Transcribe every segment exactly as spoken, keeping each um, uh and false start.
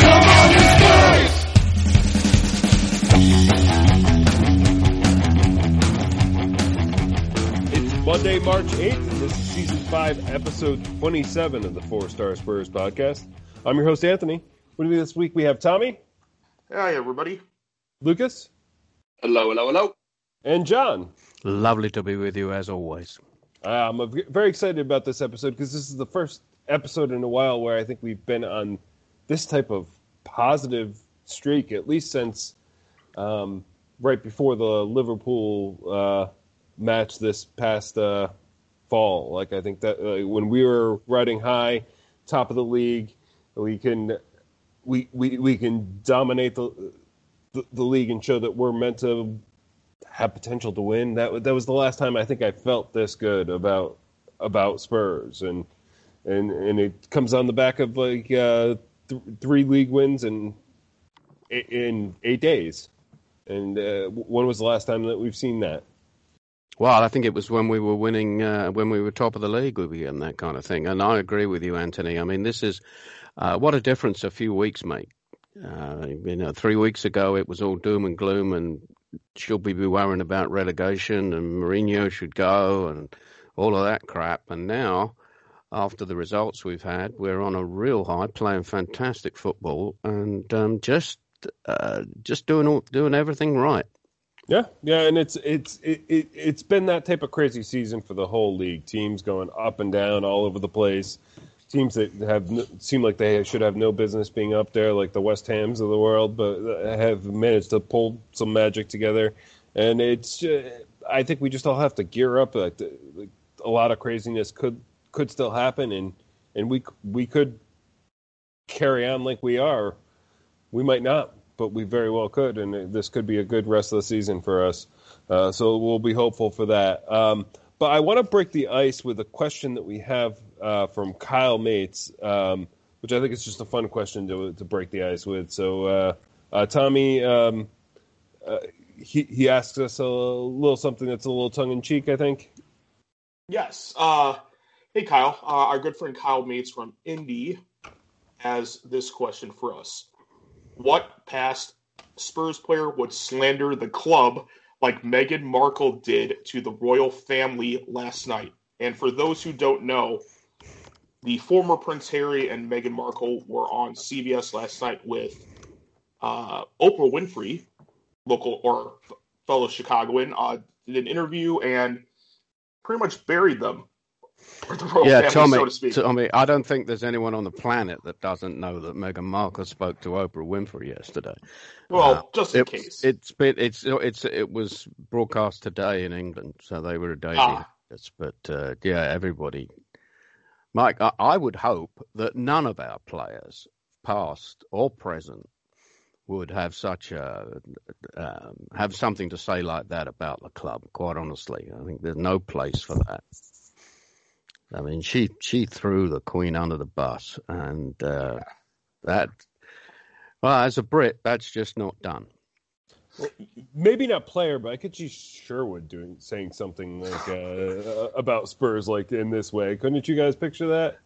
Come on, you Spurs! It's Monday, March eighth, and this is Season five, Episode twenty-seven of the Four Star Spurs podcast. I'm your host, Anthony. With me this week, we have Tommy. Hi, everybody. Lucas. Hello, hello, hello. And John. Lovely to be with you, as always. I'm very excited about this episode because this is the first episode in a while where I think we've been on this type of positive streak, at least since um, right before the Liverpool uh, match this past uh, fall. Like, I think that uh, when we were riding high, top of the league, we can... We, we we can dominate the, the the league and show that we're meant to have potential to win. That that was the last time I think I felt this good about about Spurs, and and and it comes on the back of like uh, th- three league wins in in eight days. And uh, when was the last time that we've seen that? Well, I think it was when we were winning, uh, when we were top of the league, we were getting that kind of thing. And I agree with you, Anthony. I mean, this is. Uh, what a difference a few weeks make. Uh, you know, three weeks ago, it was all doom and gloom, and should we be worrying about relegation, and Mourinho should go, and all of that crap. And now, after the results we've had, we're on a real high, playing fantastic football, and um, just uh, just doing all, doing everything right. Yeah, yeah, and it's it's it, it, it's been that type of crazy season for the whole league. Teams going up and down all over the place. Teams that have seem like they should have no business being up there, like the West Hams of the world, but have managed to pull some magic together. And it's, uh, I think we just all have to gear up. Uh, to, like, a lot of craziness could could still happen, and and we we could carry on like we are. We might not, but we very well could. And this could be a good rest of the season for us. Uh, so we'll be hopeful for that. Um, But I want to break the ice with a question that we have uh, from Kyle Mates, um, which I think is just a fun question to to break the ice with. So, uh, uh, Tommy, um, uh, he he asks us a little something that's a little tongue-in-cheek, I think. Yes. Uh, hey, Kyle. Uh, our good friend Kyle Mates from Indy has this question for us. What past Spurs player would slander the club like Meghan Markle did to the royal family last night? And for those who don't know, the former Prince Harry and Meghan Markle were on C B S last night with uh, Oprah Winfrey, local or fellow Chicagoan, uh, did an interview and pretty much buried them. The royal yeah, family, Tommy, so to speak. Tommy, I don't think there's anyone on the planet that doesn't know that Meghan Markle spoke to Oprah Winfrey yesterday. Well, uh, just in it, case. It's been, it's, it's, it was broadcast today in England, so they were a day ah. in. But, uh, yeah, everybody. Mike, I, I would hope that none of our players, past or present, would have such a um, have something to say like that about the club, quite honestly. I think there's no place for that. I mean, she, she threw the Queen under the bus, and uh, that, well, as a Brit, that's just not done. Well, maybe not player, but I could see Sherwood doing saying something like uh, about Spurs like in this way. Couldn't you guys picture that?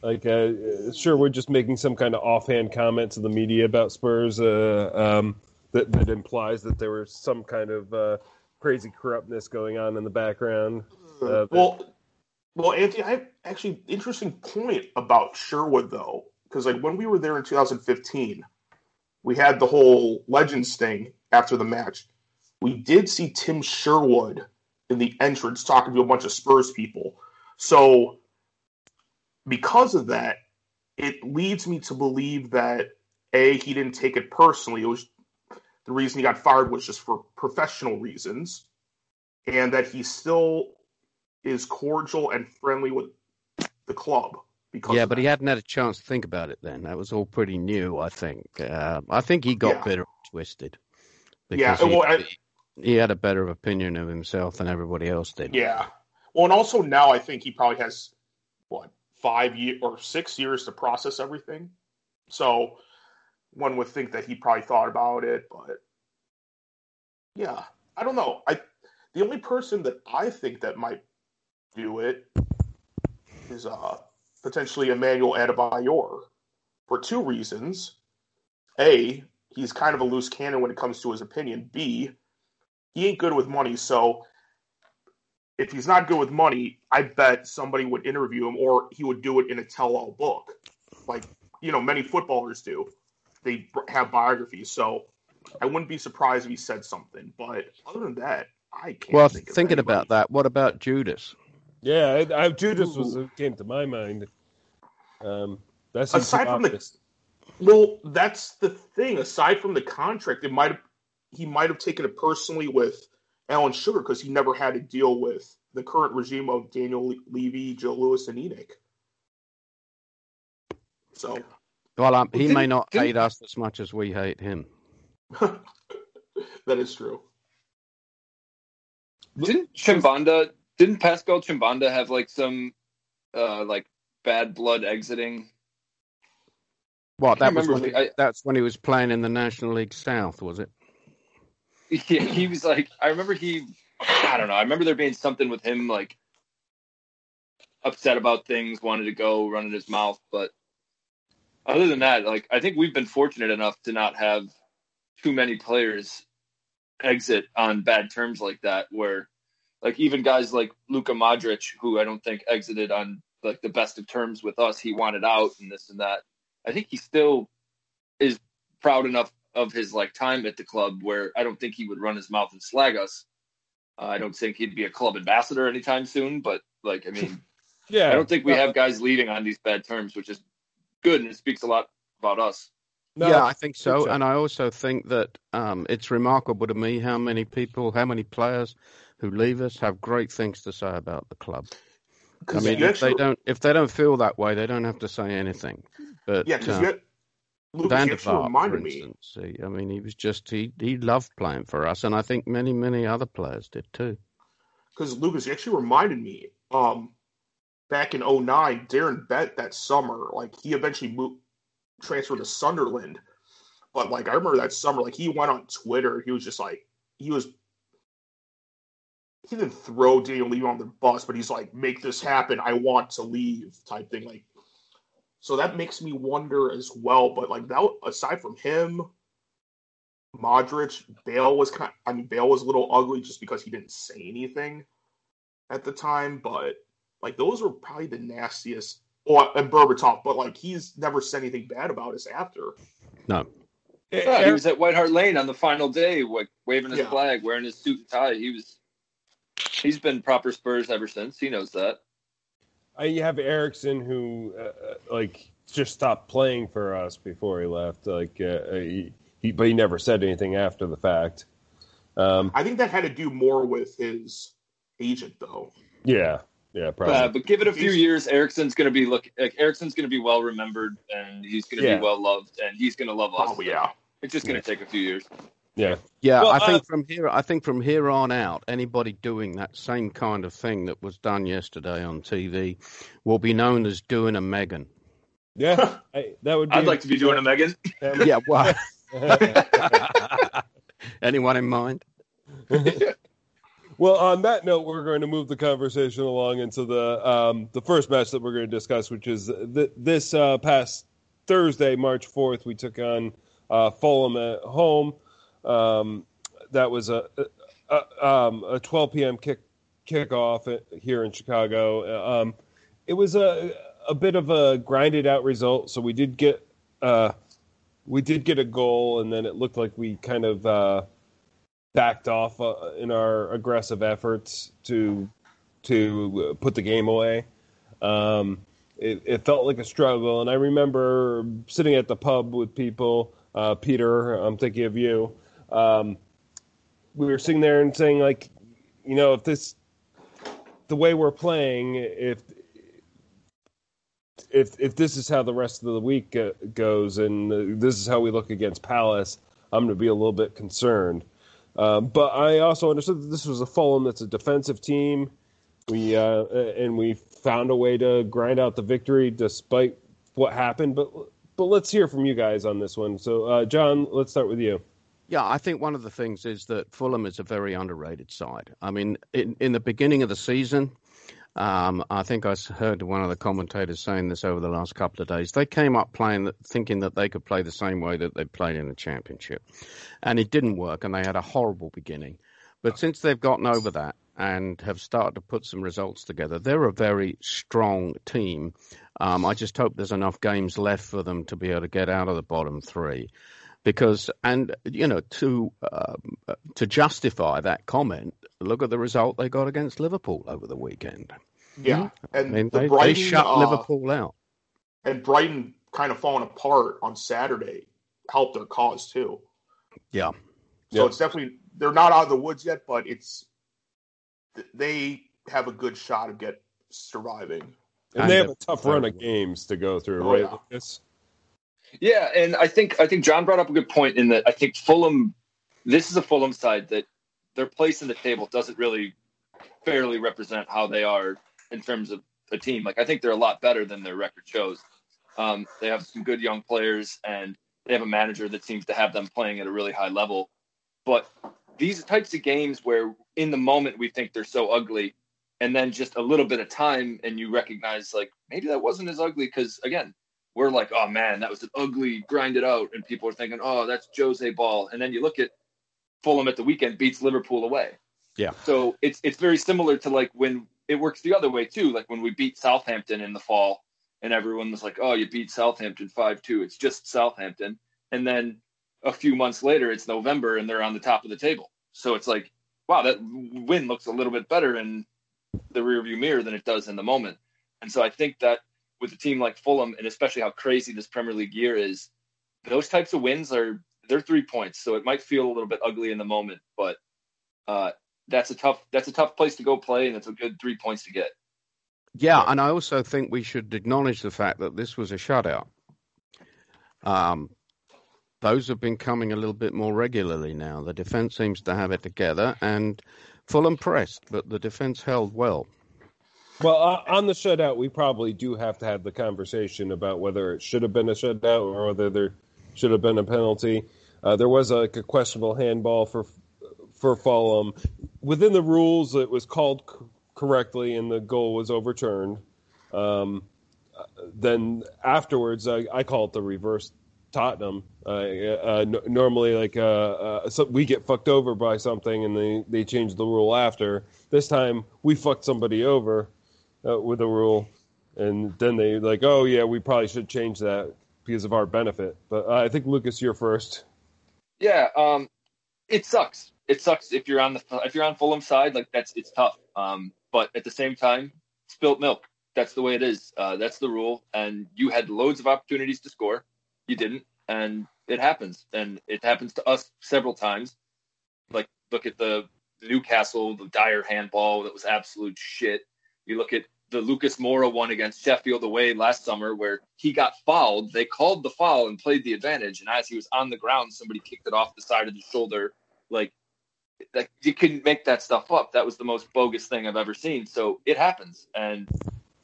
Like uh, Sherwood just making some kind of offhand comment to the media about Spurs uh, um, that, that implies that there was some kind of uh, crazy corruptness going on in the background. Uh, well. That, Well, Anthony, I have actually interesting point about Sherwood, though, because like when we were there in two thousand fifteen, we had the whole Legends thing after the match. We did see Tim Sherwood in the entrance talking to a bunch of Spurs people. So because of that, it leads me to believe that, A, he didn't take it personally. It was the reason he got fired was just for professional reasons, and that he still is cordial and friendly with the club. Because yeah, but that. He hadn't had a chance to think about it then. That was all pretty new, I think. Uh, I think he got yeah. bitter and twisted. Yeah, well, he, I, he had a better opinion of himself than everybody else did. Yeah. Well, and also now I think he probably has, what, five year, or six years to process everything. So one would think that he probably thought about it, but yeah, I don't know. I the only person that I think that might do it is uh, potentially Emmanuel Adebayor for two reasons. A, he's kind of a loose cannon when it comes to his opinion. B, he ain't good with money, so if he's not good with money, I bet somebody would interview him, or he would do it in a tell-all book. Like, you know, many footballers do. They have biographies, so I wouldn't be surprised if he said something. But other than that, I can't well, think of Well, thinking anybody. about that, what about Judas? Yeah, I, I, Judas was came to my mind. Um, that's Aside from the, Well, that's the thing. Aside from the contract, it might he might have taken it personally with Alan Sugar, because he never had to deal with the current regime of Daniel Le- Levy, Joe Lewis, and Enoch. So, well, um, he may not hate us as much as we hate him. That is true. Didn't Chimbanda? Didn't Pascal Chimbanda have like some uh, like bad blood exiting? Well, that was when he, I, that's when he was playing in the National League South, was it? Yeah, he was like, I remember he, I don't know, I remember there being something with him, like, upset about things, wanted to go, running his mouth, but other than that, like, I think we've been fortunate enough to not have too many players exit on bad terms like that, where, like, even guys like Luka Modric, who I don't think exited on, like, the best of terms with us, he wanted out and this and that. I think he still is proud enough of his like time at the club where I don't think he would run his mouth and slag us. Uh, I don't think he'd be a club ambassador anytime soon, but like, I mean, yeah, I don't think we no. have guys leaving on these bad terms, which is good. And it speaks a lot about us. No, yeah, I think so. And I also think that um, it's remarkable to me how many people, how many players who leave us have great things to say about the club. I mean, if they don't, if they don't feel that way, they don't have to say anything, but yeah, uh, Lucas actually reminded me. He, I mean, he was just, he, he loved playing for us, and I think many, many other players did too. Because Lucas actually reminded me, um, back in oh nine, Darren Bent that summer, like, he eventually moved, transferred to Sunderland. But, like, I remember that summer, like, he went on Twitter, he was just like, he was, he didn't throw Daniel Levy on the bus, but he's like, make this happen, I want to leave, type thing, like. So that makes me wonder as well. But like that, aside from him, Modric, Bale was kind. Of, I mean, Bale was a little ugly just because he didn't say anything at the time. But like those were probably the nastiest. Or oh, and Berbatov, but like he's never said anything bad about us after. No, yeah, he was at White Hart Lane on the final day, like waving his yeah. flag, wearing his suit and tie. He was. He's been proper Spurs ever since. He knows that. I, you have Eriksson, who uh, like just stopped playing for us before he left. Like, uh, he, he, but he never said anything after the fact. Um, I think that had to do more with his agent, though. Yeah, yeah, probably. Uh, but give it a few he's, years, Eriksson's going to be look. Like, Eriksson's going to be well remembered, and he's going to yeah. be well loved, and he's going to love us. Oh yeah, it's just going to yeah. take a few years. Yeah, yeah. Well, I uh, think from here, I think from here on out, anybody doing that same kind of thing that was done yesterday on T V will be known as doing a Meghan. Yeah, I, that would. Be I'd a, like to be doing a Meghan. Um, yeah, why? Anyone in mind? Well, on that note, we're going to move the conversation along into the um, the first match that we're going to discuss, which is th- this uh, past Thursday, March fourth. We took on uh, Fulham at home. Um, that was a a, a, um, a twelve p.m. kick kickoff at, here in Chicago. Um, it was a a bit of a grinded out result, so we did get uh, we did get a goal, and then it looked like we kind of uh, backed off uh, in our aggressive efforts to to put the game away. Um, it, it felt like a struggle, and I remember sitting at the pub with people. Uh, Peter, I'm thinking of you. Um, we were sitting there and saying, like, you know, if this, the way we're playing, if if if this is how the rest of the week uh, goes, and uh, this is how we look against Palace, I'm going to be a little bit concerned. Um, but I also understood that this was a Fulham that's a defensive team. We uh, and we found a way to grind out the victory despite what happened. But but let's hear from you guys on this one. So, uh, John, let's start with you. Yeah, I think one of the things is that Fulham is a very underrated side. I mean, in, in the beginning of the season, um, I think I heard one of the commentators saying this over the last couple of days. They came up playing, thinking that they could play the same way that they played in the Championship. And it didn't work, and they had a horrible beginning. But since they've gotten over that and have started to put some results together, they're a very strong team. Um, I just hope there's enough games left for them to be able to get out of the bottom three. Because, and, you know, to uh, to justify that comment, look at the result they got against Liverpool over the weekend. Yeah. And I mean, the they, Brighton, they shut uh, Liverpool out. And Brighton kind of falling apart on Saturday helped their cause, too. Yeah. So yeah. It's definitely, they're not out of the woods yet, but it's, they have a good shot of get surviving. And, and they have a tough run of games to go through, oh, right, yeah. Lucas? Yeah, and I think I think John brought up a good point in that I think Fulham, this is a Fulham side that their place in the table doesn't really fairly represent how they are in terms of a team. Like, I think they're a lot better than their record shows. Um, they have some good young players, and they have a manager that seems to have them playing at a really high level. But these types of games where in the moment we think they're so ugly, and then just a little bit of time, and you recognize, like, maybe that wasn't as ugly because, again, we're like, oh, man, that was an ugly grind it out. And people are thinking, oh, that's Jose Ball. And then you look at Fulham at the weekend beats Liverpool away. Yeah. So it's it's very similar to like when it works the other way, too. Like when we beat Southampton in the fall and everyone was like, oh, you beat Southampton five two. It's just Southampton. And then a few months later, it's November and they're on the top of the table. So it's like, wow, that win looks a little bit better in the rearview mirror than it does in the moment. And so I think that with a team like Fulham, and especially how crazy this Premier League year is, those types of wins are, they're three points. So it might feel a little bit ugly in the moment, but uh, that's a tough, that's a tough place to go play. And it's a good three points to get. Yeah. So. And I also think we should acknowledge the fact that this was a shutout. Um, those have been coming a little bit more regularly now. The defense seems to have it together and Fulham pressed, but the defense held well. Well, uh, on the shutout, we probably do have to have the conversation about whether it should have been a shutout or whether there should have been a penalty. Uh, there was a, a questionable handball for for Fulham. Within the rules, it was called c- correctly, and the goal was overturned. Um, then afterwards, I, I call it the reverse Tottenham. Uh, uh, n- normally, like uh, uh, so we get fucked over by something, and they, they change the rule after. This time, we fucked somebody over. Uh, with a rule, and then they like, oh yeah, we probably should change that because of our benefit. But uh, I think Lucas, you're first. Yeah, um, it sucks. It sucks if you're on the if you're on Fulham's side, like that's it's tough. Um, but at the same time, spilt milk. That's the way it is. Uh, that's the rule. And you had loads of opportunities to score, you didn't, and it happens. And it happens to us several times. Like look at the Newcastle, the Dyer handball that was absolute shit. You look at the Lucas Moura one against Sheffield away last summer where he got fouled. They called the foul and played the advantage. And as he was on the ground, somebody kicked it off the side of the shoulder. Like, like you couldn't make that stuff up. That was the most bogus thing I've ever seen. So it happens. And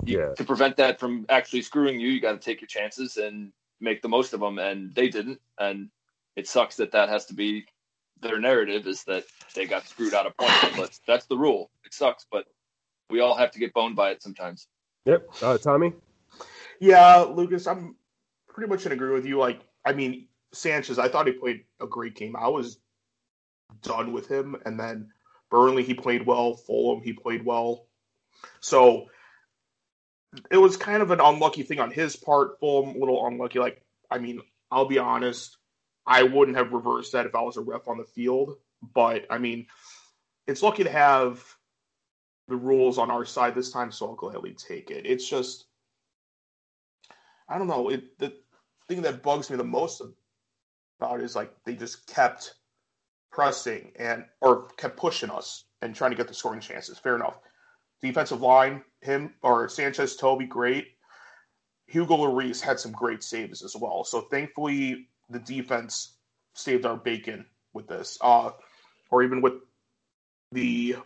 you, yeah. to prevent that from actually screwing you, you got to take your chances and make the most of them. And they didn't. And it sucks that that has to be their narrative is that they got screwed out of points. But that's the rule. It sucks, but we all have to get boned by it sometimes. Yep. Uh, Tommy? Yeah, Lucas, I'm pretty much in agree with you. Like, I mean, Sanchez, I thought he played a great game. I was done with him. And then Burnley, he played well. Fulham, he played well. So it was kind of an unlucky thing on his part. Fulham, a little unlucky. Like, I mean, I'll be honest. I wouldn't have reversed that if I was a ref on the field. But, I mean, it's lucky to have the rules on our side this time, so I'll gladly take it. It's just, I don't know. It, the thing that bugs me the most about it is like they just kept pressing and or kept pushing us and trying to get the scoring chances. Fair enough. Defensive line, him or Sanchez, Toby, great. Hugo Lloris had some great saves as well. So thankfully, the defense saved our bacon with this. Uh, or even with the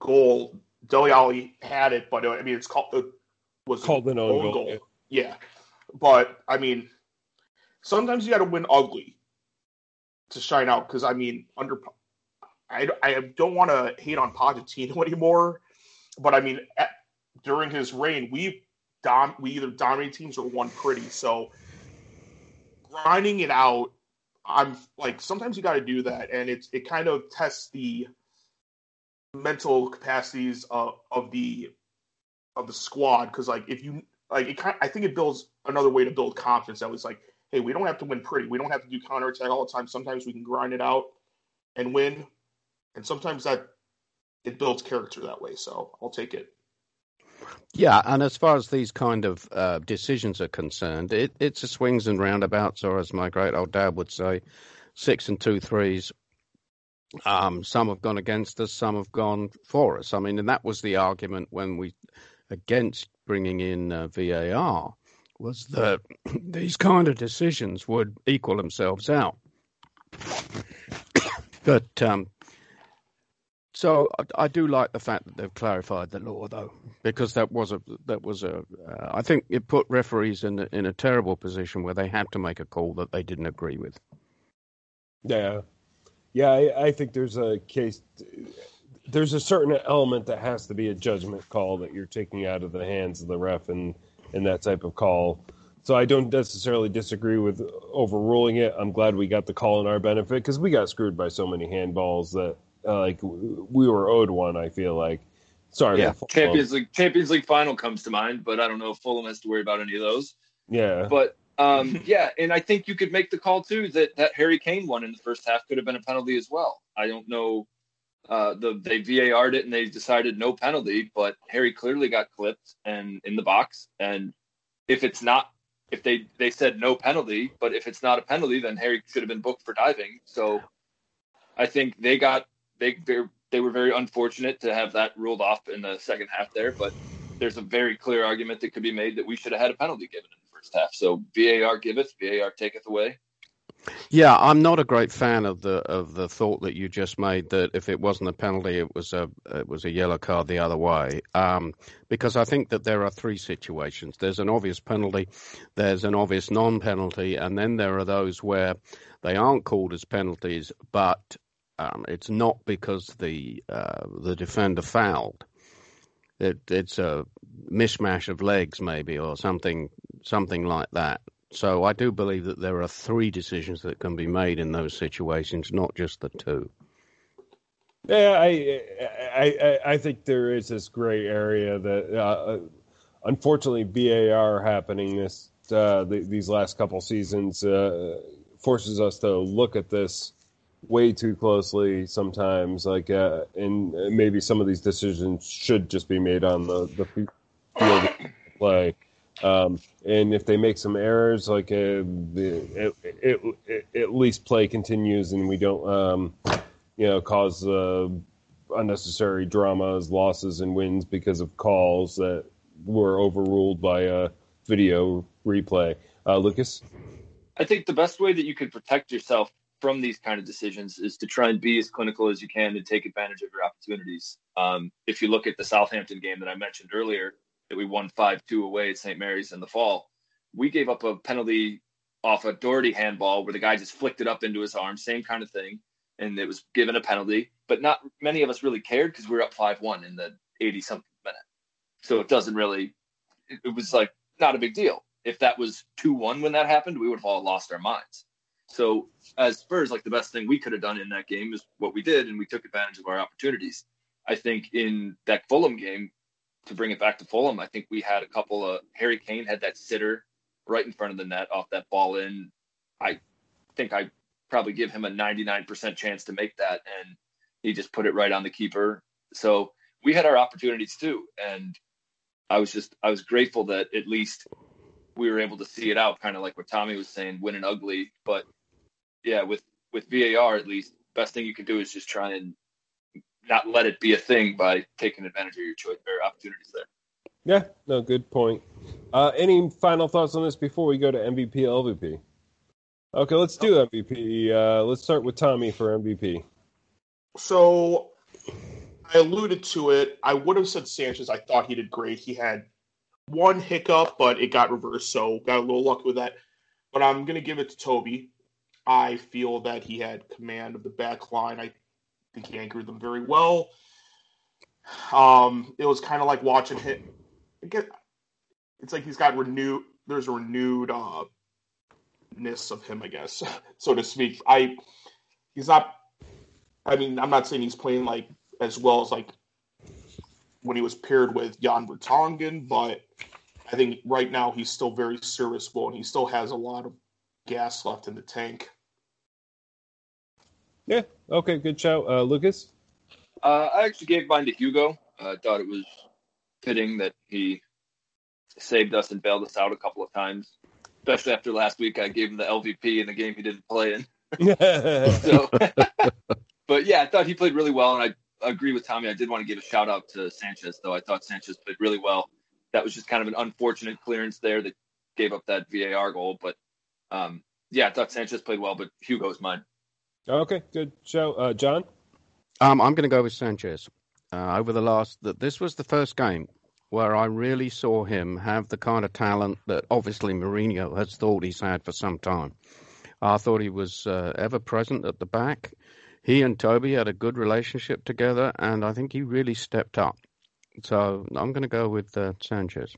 goal, Dele Alli had it, but I mean, it's called it was called an own goal. goal. Yeah. yeah, but I mean, sometimes you got to win ugly to shine out. Because I mean, under I, I don't want to hate on Pochettino anymore, but I mean, at, during his reign, we dom we either dominated teams or won pretty. So grinding it out, I'm like, sometimes you got to do that, and it's it kind of tests the mental capacities of, of the of the squad, because like if you like it, kind of, I think it builds another way to build confidence. That was like, hey, we don't have to win pretty, we don't have to do counterattack all the time. Sometimes we can grind it out and win, and sometimes that it builds character that way. So I'll take it. Yeah, and as far as these kind of uh, decisions are concerned, it, it's a swings and roundabouts, or as my great old dad would say, six and two threes. Um, some have gone against us, some have gone for us. I mean, and that was the argument when we against bringing in uh, V A R, was that these kind of decisions would equal themselves out. But um, so I, I do like the fact that they've clarified the law, though, because that was a that was a uh, I think it put referees in a, in a terrible position where they had to make a call that they didn't agree with. Yeah. Yeah, I, I think there's a case. There's a certain element that has to be a judgment call that you're taking out of the hands of the ref and, and that type of call. So I don't necessarily disagree with overruling it. I'm glad we got the call in our benefit, because we got screwed by so many handballs that uh, like we were owed one. I feel like sorry. Yeah, Champions League Champions League final comes to mind, but I don't know if Fulham has to worry about any of those. Yeah, but. Um, yeah, and I think you could make the call, too, that, that Harry Kane one in the first half could have been a penalty as well. I don't know. Uh, the, they V A R'd it, and they decided no penalty, but Harry clearly got clipped and in the box. And if it's not – if they, they said no penalty, but if it's not a penalty, then Harry should have been booked for diving. So I think they got they, – they they were very unfortunate to have that ruled off in the second half there. But there's a very clear argument that could be made that we should have had a penalty given in first half. So V A R giveth, V A R taketh away. Yeah, I'm not a great fan of the of the thought that you just made, that if it wasn't a penalty, it was a it was a yellow card the other way. Um, because I think that there are three situations. There's an obvious penalty, there's an obvious non-penalty, and then there are those where they aren't called as penalties, but um, it's not because the uh, the defender fouled. It, it's a mishmash of legs, maybe, or something, something like that. So I do believe that there are three decisions that can be made in those situations, not just the two. Yeah, I, I, I think there is this gray area that, uh, unfortunately, V A R happening this uh, the, these last couple seasons uh, forces us to look at this way too closely sometimes, like, uh, and maybe some of these decisions should just be made on the, the field of play. Um, and if they make some errors, like, uh, the, it, it, it, at least play continues and we don't, um, you know, cause uh, unnecessary dramas, losses, and wins because of calls that were overruled by a video replay. Uh, Lucas? I think the best way that you can protect yourself from these kind of decisions is to try and be as clinical as you can and take advantage of your opportunities. Um, if you look at the Southampton game that I mentioned earlier, that we won five two away at Saint Mary's in the fall, we gave up a penalty off a Doherty handball where the guy just flicked it up into his arm, same kind of thing, and it was given a penalty. But not many of us really cared because we were up five one in the eighty-something minute. So it doesn't really – it was like not a big deal. If that was two one when that happened, we would have all lost our minds. So as Spurs, like the best thing we could have done in that game is what we did, and we took advantage of our opportunities. I think in that Fulham game, to bring it back to Fulham, I think we had a couple of – Harry Kane had that sitter right in front of the net off that ball in. I think I probably give him a ninety-nine percent chance to make that, and he just put it right on the keeper. So we had our opportunities too, and I was just – I was grateful that at least we were able to see it out, kind of like what Tommy was saying, win and ugly, but – yeah, with, with V A R, at least, best thing you can do is just try and not let it be a thing by taking advantage of your choice or opportunities there. Yeah, no, good point. Uh, any final thoughts on this before we go to M V P, L V P? Okay, let's do M V P. Uh, let's start with Tommy for M V P. So I alluded to it. I would have said Sanchez. I thought he did great. He had one hiccup, but it got reversed, so got a little lucky with that. But I'm going to give it to Toby. I feel that he had command of the back line. I think he anchored them very well. Um, it was kind of like watching him. It's like he's got renewed. There's a renewed uh, ness of him, I guess, so to speak. I he's not. I mean, I'm not saying he's playing like as well as like when he was paired with Jan Vertonghen, but I think right now he's still very serviceable and he still has a lot of gas left in the tank. Yeah. Okay. Good shout, uh, Lucas. Uh, I actually gave mine to Hugo. I uh, thought it was fitting that he saved us and bailed us out a couple of times, especially after last week. I gave him the L V P in the game he didn't play in. so, but yeah, I thought he played really well, and I agree with Tommy. I did want to give a shout out to Sanchez, though. I thought Sanchez played really well. That was just kind of an unfortunate clearance there that gave up that V A R goal, but. Um, yeah, I thought Sanchez played well, but Hugo's mine. Okay, good show. Uh, John? Um, I'm going to go with Sanchez. Uh, over the last, this was the first game where I really saw him have the kind of talent that obviously Mourinho has thought he's had for some time. I thought he was uh, ever present at the back. He and Toby had a good relationship together, and I think he really stepped up. So I'm going to go with uh, Sanchez.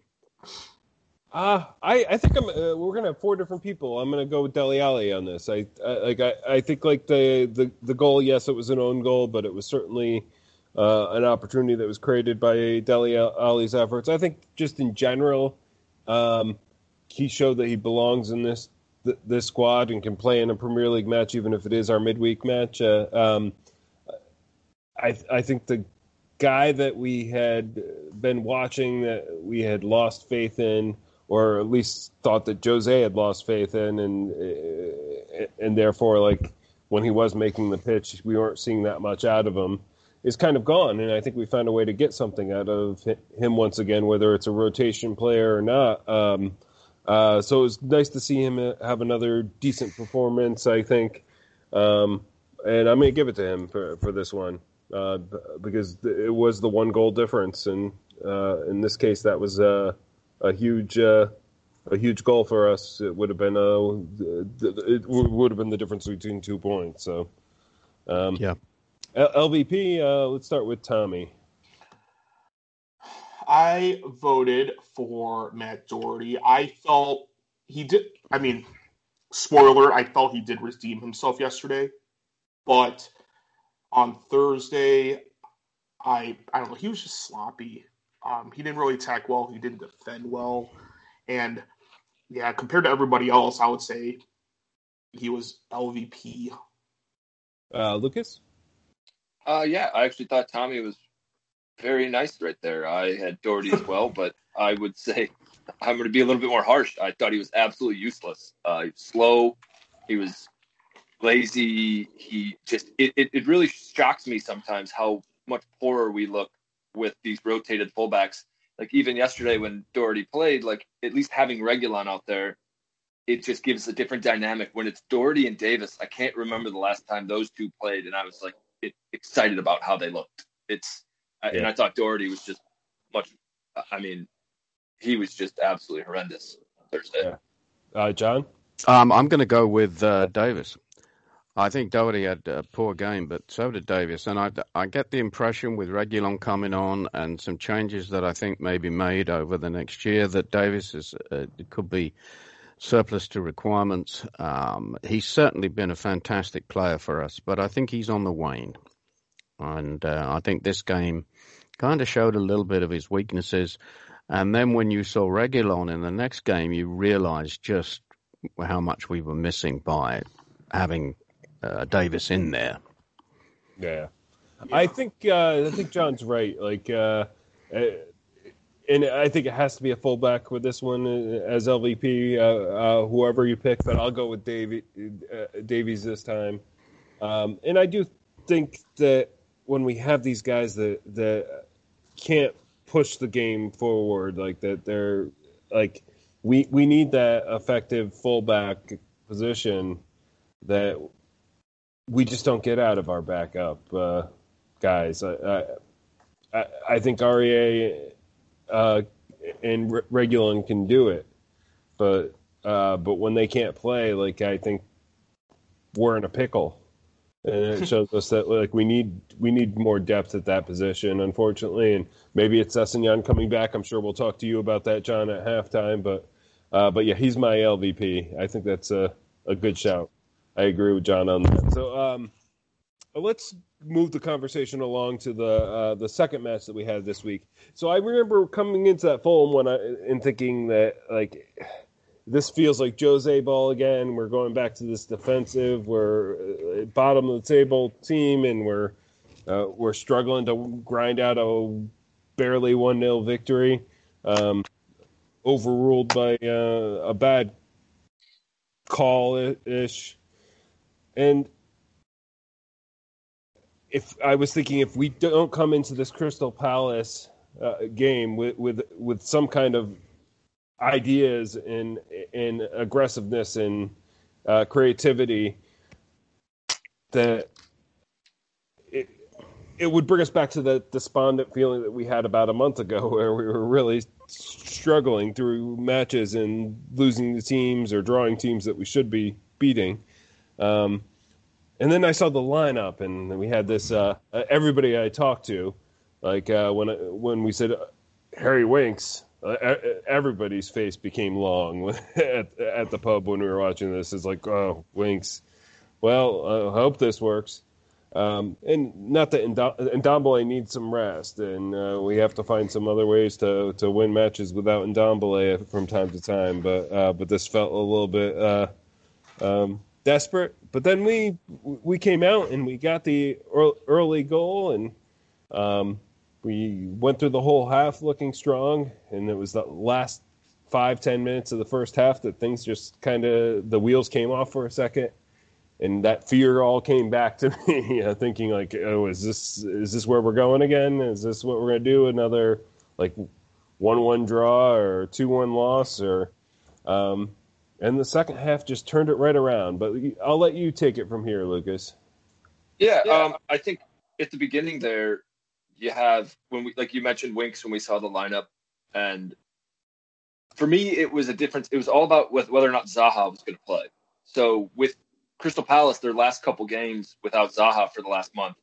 Uh, I, I think I'm, uh, we're going to have four different people. I'm going to go with Dele Alli on this. I, I like I, I think like the, the, the goal, yes, it was an own goal, but it was certainly uh, an opportunity that was created by Dele Alli's efforts. I think just in general, um, he showed that he belongs in this th- this squad and can play in a Premier League match, even if it is our midweek match. Uh, um, I I think the guy that we had been watching, that we had lost faith in, or at least thought that Jose had lost faith in, and and therefore, like, when he was making the pitch, we weren't seeing that much out of him, is kind of gone. And I think we found a way to get something out of him once again, whether it's a rotation player or not. Um, uh, so it was nice to see him have another decent performance, I think. Um, and I'm going to give it to him for, for this one uh, because it was the one goal difference. And uh, in this case, that was... Uh, A huge, uh, a huge goal for us. It would have been a, it would have been the difference between two points. So, um, yeah. L V P. Uh, let's start with Tommy. I voted for Matt Doherty. I felt he did. I mean, spoiler. I felt he did redeem himself yesterday, but on Thursday, I I don't know. He was just sloppy. Um, he didn't really attack well. He didn't defend well. And, yeah, compared to everybody else, I would say he was L V P. Uh, Lucas? Uh, yeah, I actually thought Tommy was very nice right there. I had Doherty as well, but I would say I'm going to be a little bit more harsh. I thought he was absolutely useless. Uh, he was slow. He was lazy. He just it, – it, it really shocks me sometimes how much poorer we look with these rotated fullbacks. Like even yesterday when Doherty played, like at least having Reguilon out there, it just gives a different dynamic. When it's Doherty and Davis, I can't remember the last time those two played, and I was like it, excited about how they looked. It's yeah. And I thought Doherty was just much. I mean, he was just absolutely horrendous Thursday. Yeah. Uh, John, um, I'm going to go with uh, Davis. I think Doherty had a poor game, but so did Davis. And I, I get the impression with Reguilon coming on and some changes that I think may be made over the next year that Davis is uh, could be surplus to requirements. Um, he's certainly been a fantastic player for us, but I think he's on the wane. And uh, I think this game kind of showed a little bit of his weaknesses. And then when you saw Reguilon in the next game, you realised just how much we were missing by having... Uh, Davis in there. Yeah, I think uh, I think John's right. Like, uh, and I think it has to be a fullback with this one as L V P, uh, uh, whoever you pick. But I'll go with Davy, uh, Davies this time. Um, and I do think that when we have these guys that that can't push the game forward, like that, they're like we we need that effective fullback position that. we just don't get out of our backup uh, guys. I, I, I think R E A uh, and Re- Reguilon can do it, but uh, but when they can't play, like I think we're in a pickle, and it shows us that like we need we need more depth at that position, unfortunately. And maybe it's Sessegnon coming back. I'm sure we'll talk to you about that, John, at halftime. But uh, but yeah, he's my L V P. I think that's a a good shout. I agree with John on that. So um, let's move the conversation along to the uh, the second match that we had this week. So I remember coming into that Fulham one and thinking that like this feels like Jose ball again. We're going back to this defensive, we're bottom of the table team, and we're uh, we're struggling to grind out a barely one nil victory, um, overruled by uh, a bad call ish. And if I was thinking, if we don't come into this Crystal Palace uh, game with, with with some kind of ideas and and aggressiveness and uh, creativity, that it it would bring us back to that despondent feeling that we had about a month ago, where we were really struggling through matches and losing the teams or drawing teams that we should be beating. Um, and then I saw the lineup, and we had this, uh, everybody I talked to, like, uh, when, when we said uh, Harry Winks, uh, everybody's face became long at, at the pub when we were watching this. It's like, oh, Winks. Well, I hope this works. Um, and not that Ndombele needs some rest, and, uh, we have to find some other ways to, to win matches without Ndombele from time to time. But, uh, but this felt a little bit, uh, um, desperate, but then we we came out and we got the early goal, and um, we went through the whole half looking strong. And it was the last five ten minutes of the first half that things just kind of the wheels came off for a second, and that fear all came back to me, uh, thinking like, oh, is this is this where we're going again? Is this what we're gonna do? Another like one one draw or two one loss or. Um, And the second half just turned it right around. But I'll let you take it from here, Lucas. Yeah, yeah. Um, I think at the beginning there, you have, when we like you mentioned Winks when we saw the lineup. And for me, it was a difference. It was all about with whether or not Zaha was going to play. So with Crystal Palace, their last couple games without Zaha for the last month,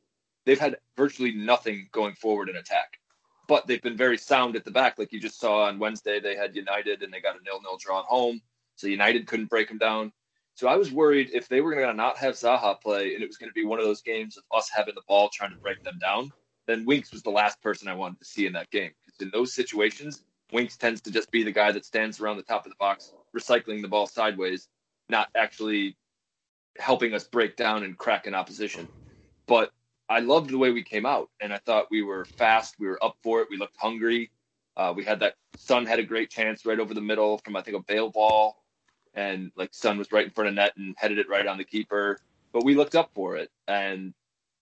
they've had virtually nothing going forward in attack. But they've been very sound at the back. Like you just saw on Wednesday, they had United and they got a nil nil draw at home. So United couldn't break him down. So I was worried if they were going to not have Zaha play and it was going to be one of those games of us having the ball trying to break them down, then Winks was the last person I wanted to see in that game. Because in those situations, Winks tends to just be the guy that stands around the top of the box, recycling the ball sideways, not actually helping us break down and crack an opposition. But I loved the way we came out, and I thought we were fast. We were up for it. We looked hungry. Uh, we had that Son had a great chance right over the middle from, I think, a Bale ball. And like Son was right in front of net and headed it right on the keeper, but we looked up for it. And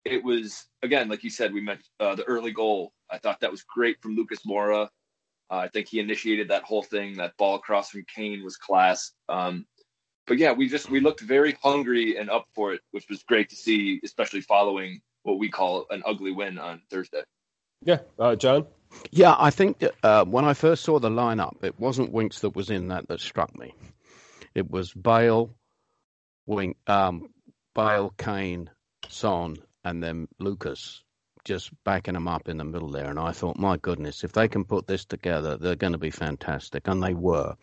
it was, again, like you said, we met uh, the early goal. I thought that was great from Lucas Moura. Uh, I think he initiated that whole thing. That ball across from Kane was class. Um, but yeah, we just, we looked very hungry and up for it, which was great to see, especially following what we call an ugly win on Thursday. Yeah. Uh, John. Yeah. I think that, uh, when I first saw the lineup, it wasn't Winks that was in that, that struck me. It was Bale, Wing, um, Bale, Kane, Son, and then Lucas just backing them up in the middle there. And I thought, my goodness, if they can put this together, they're going to be fantastic. And they were.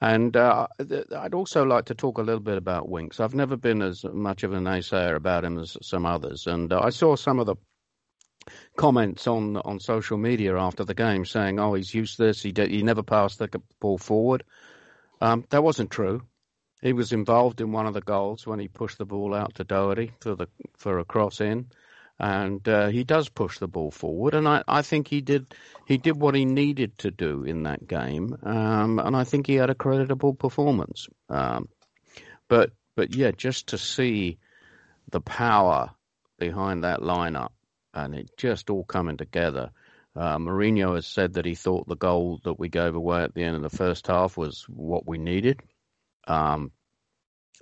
And uh, I'd also like to talk a little bit about Winks. I've never been as much of a naysayer about him as some others. And uh, I saw some of the comments on, on social media after the game saying, oh, he's useless. He, did, he never passed the ball forward. Um, that wasn't true. He was involved in one of the goals when he pushed the ball out to Doherty for the for a cross in, and uh, he does push the ball forward. And I, I think he did he did what he needed to do in that game, um, and I think he had a creditable performance. Um, but but yeah, just to see the power behind that lineup and it just all coming together. Uh, Mourinho has said that he thought the goal that we gave away at the end of the first half was what we needed. Um,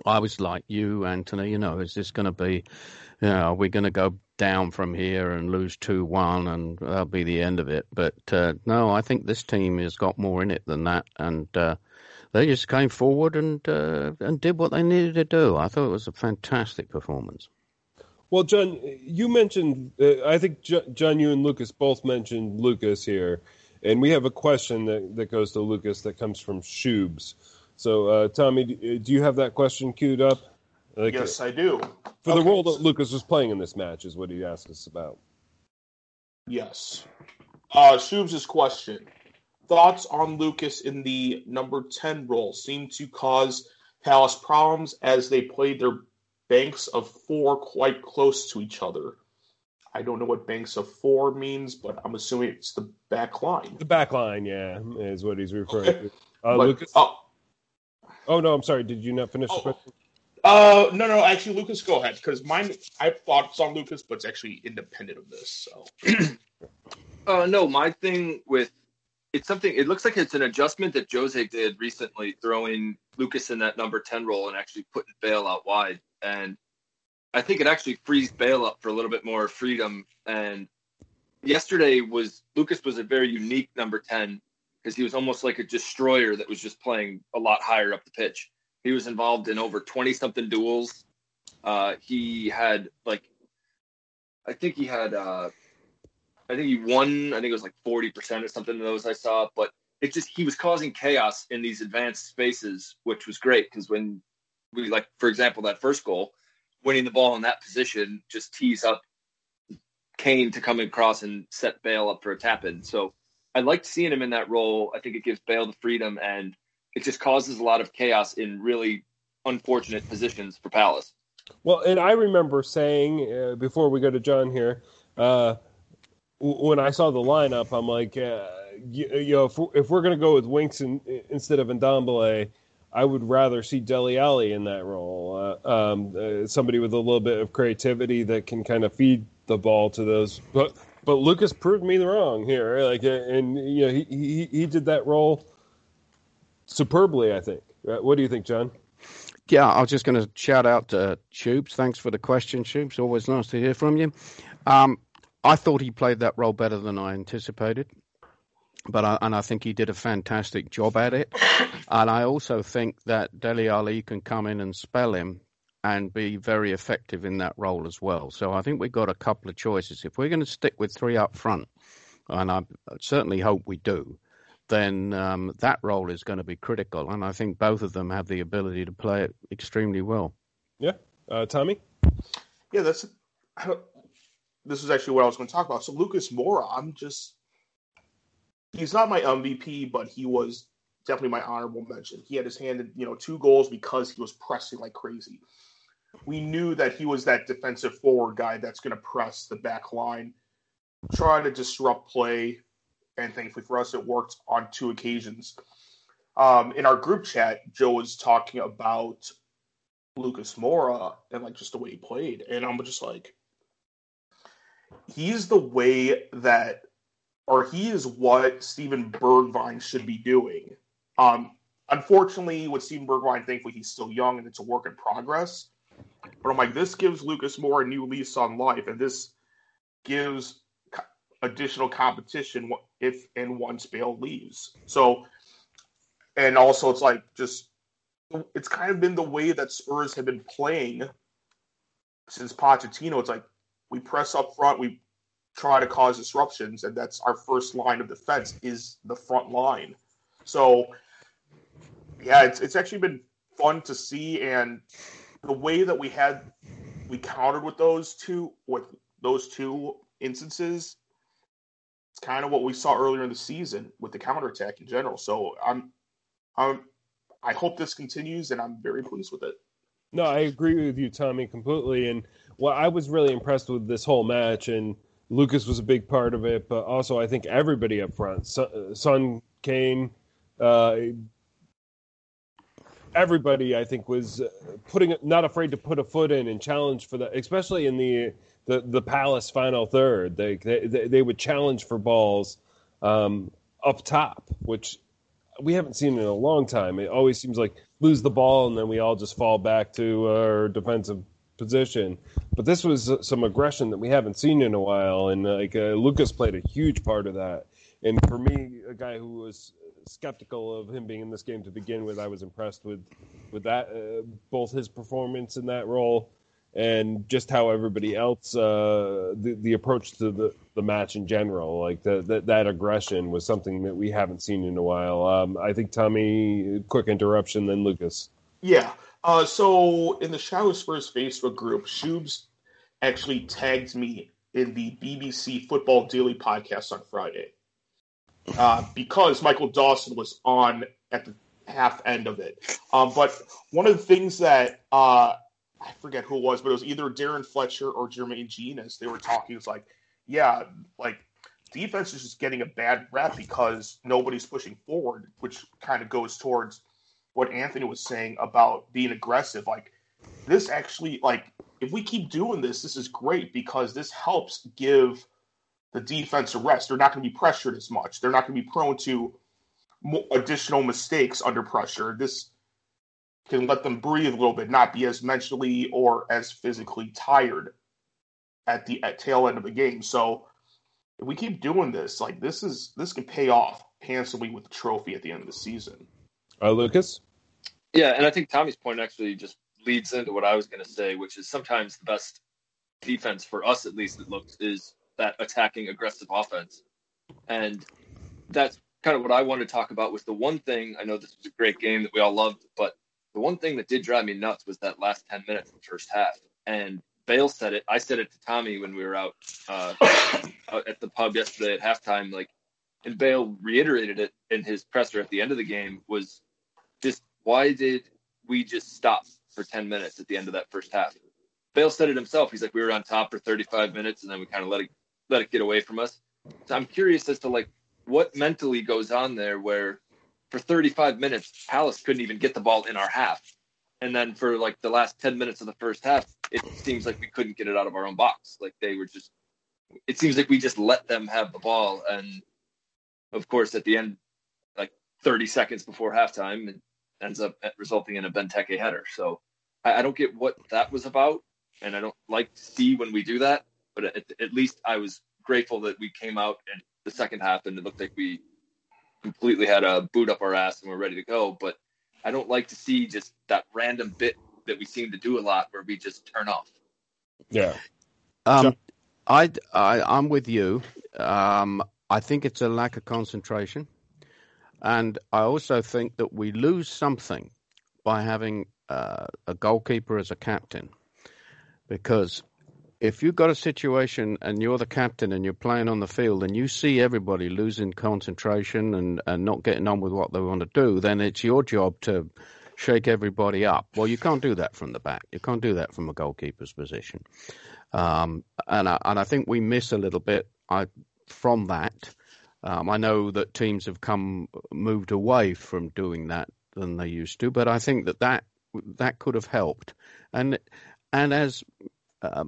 I was like you, Anthony, you know, is this going to be, you know, are we going to go down from here and lose two one and that'll be the end of it? But uh, no, I think this team has got more in it than that. And uh, they just came forward and uh, and did what they needed to do. I thought it was a fantastic performance. Well, John, you mentioned, uh, I think, John, you and Lucas both mentioned Lucas here. And we have a question that, that goes to Lucas that comes from Shubes. So, uh, Tommy, do you have that question queued up? Like, yes, I do. For okay. the role that Lucas was playing in this match is what he asked us about. Yes. Uh, Shubes' question. Thoughts on Lucas in the number ten role? Seemed to cause Palace problems as they played their banks of four quite close to each other. I don't know what banks of four means, but I'm assuming it's the back line. The back line, yeah, is what he's referring okay. to. Uh, but, Lucas? Oh. oh, no, I'm sorry. Did you not finish oh. the question? Uh, no, no, actually, Lucas, go ahead. Because mine, I thought it's on Lucas, but it's actually independent of this. So, uh, No, my thing with It's something, it looks like it's an adjustment that Jose did recently, throwing Lucas in that number ten role and actually putting Bale out wide. And I think it actually frees Bale up for a little bit more freedom. And yesterday was, Lucas was a very unique number ten because he was almost like a destroyer that was just playing a lot higher up the pitch. He was involved in over twenty something duels. Uh, he had like, I think he had, uh, I think he won, I think it was like forty percent or something of those I saw, but it just, he was causing chaos in these advanced spaces, which was great because when we, like, for example, that first goal, winning the ball in that position just tees up Kane to come across and set Bale up for a tap-in. So I liked seeing him in that role. I think it gives Bale the freedom, and it just causes a lot of chaos in really unfortunate positions for Palace. Well, and I remember saying, uh, before we go to John here, uh, when I saw the lineup, I'm like, uh, you, you know, if we're, if we're going to go with Winks in, instead of Ndombele, I would rather see Dele Alli in that role. Uh, um, uh, somebody with a little bit of creativity that can kind of feed the ball to those. But but Lucas proved me wrong here. Like, and you know, he he, he did that role superbly, I think. What do you think, John? Yeah, I was just going to shout out to Shubes. Thanks for the question, Shubes. Always nice to hear from you. Um, I thought he played that role better than I anticipated, but I, and I think he did a fantastic job at it. And I also think that Dele Alli can come in and spell him and be very effective in that role as well. So I think we've got a couple of choices. If we're going to stick with three up front, and I certainly hope we do, then um, that role is going to be critical. And I think both of them have the ability to play it extremely well. Yeah. Uh, Tommy? Yeah, that's... I don't... This is actually what I was going to talk about. So Lucas Moura, I'm just, he's not my M V P, but he was definitely my honorable mention. He had his hand in, you know, two goals because he was pressing like crazy. We knew that he was that defensive forward guy that's going to press the back line, try to disrupt play, and thankfully for us, it worked on two occasions. Um, in our group chat, Joe was talking about Lucas Moura and like just the way he played, and I'm just like, he's the way that, or he is what Steven Bergwijn should be doing. Um, unfortunately, with Steven Bergwijn, thankfully, he's still young and it's a work in progress. But I'm like, this gives Lucas Moura a new lease on life, and this gives co- additional competition if and once Bale leaves. So, and also it's like just, it's kind of been the way that Spurs have been playing since Pochettino. It's like, we press up front, we try to cause disruptions, and that's our first line of defense is the front line. So, yeah, it's it's actually been fun to see, and the way that we had we countered with those two with those two instances, it's kind of what we saw earlier in the season with the counterattack in general. So I'm I'm I hope this continues, and I'm very pleased with it. No, I agree with you, Tommy, completely. And well, I was really impressed with this whole match, and Lucas was a big part of it, but also I think everybody up front, Son, Kane, uh, everybody I think was putting not afraid to put a foot in and challenge for that, especially in the the, the Palace final third. They, they they would challenge for balls um, up top, which we haven't seen in a long time. It always seems like lose the ball and then we all just fall back to our defensive position. But this was some aggression that we haven't seen in a while, and like uh, Lucas played a huge part of that. And for me, a guy who was skeptical of him being in this game to begin with, I was impressed with with that, uh, both his performance in that role and just how everybody else, uh, the, the approach to the, the match in general, like the, the, that aggression was something that we haven't seen in a while. Um, I think, Tommy, quick interruption, then Lucas. Yeah. Uh, so in the Shower Spurs Facebook group, Shubes actually tagged me in the B B C Football Daily podcast on Friday uh, because Michael Dawson was on at the half end of it. Um, but one of the things that uh, – I forget who it was, but it was either Darren Fletcher or Jermaine Jenas. They were talking. It's like, yeah, like defense is just getting a bad rep because nobody's pushing forward, which kind of goes towards what Anthony was saying about being aggressive. Like this actually, like if we keep doing this, this is great because this helps give the defense a rest. They're not going to be pressured as much. They're not going to be prone to additional mistakes under pressure. This can let them breathe a little bit, not be as mentally or as physically tired at the at tail end of the game. So if we keep doing this, like this is this can pay off handsomely with the trophy at the end of the season. Uh, Lucas? Yeah, and I think Tommy's point actually just leads into what I was going to say, which is sometimes the best defense for us, at least it looks, is that attacking aggressive offense. And that's kind of what I wanted to talk about was the one thing, I know this was a great game that we all loved, but the one thing that did drive me nuts was that last ten minutes of the first half. And Bale said it. I said it to Tommy when we were out uh, at the pub yesterday at halftime. Like, and Bale reiterated it in his presser at the end of the game was just, why did we just stop for ten minutes at the end of that first half? Bale said it himself. He's like, we were on top for thirty-five minutes, and then we kind of let it let it get away from us. So I'm curious as to, like, what mentally goes on there where for thirty-five minutes, Palace couldn't even get the ball in our half. And then for, like, the last ten minutes of the first half, it seems like we couldn't get it out of our own box. Like, they were just – it seems like we just let them have the ball. And, of course, at the end, like, thirty seconds before halftime, it ends up resulting in a Benteke header. So I, I don't get what that was about, and I don't like to see when we do that. But at, at least I was grateful that we came out in the second half and it looked like we – completely had a boot up our ass and we're ready to go. But I don't like to see just that random bit that we seem to do a lot where we just turn off. Yeah. Um, I, I, I'm with you. Um, I think it's a lack of concentration. And I also think that we lose something by having uh, a goalkeeper as a captain. Because if you've got a situation and you're the captain and you're playing on the field and you see everybody losing concentration and, and not getting on with what they want to do, then it's your job to shake everybody up. Well, you can't do that from the back. You can't do that from a goalkeeper's position. Um, and, I, and I think we miss a little bit I, from that. Um, I know that teams have come moved away from doing that than they used to, but I think that that, that could have helped. And, and as... Uh,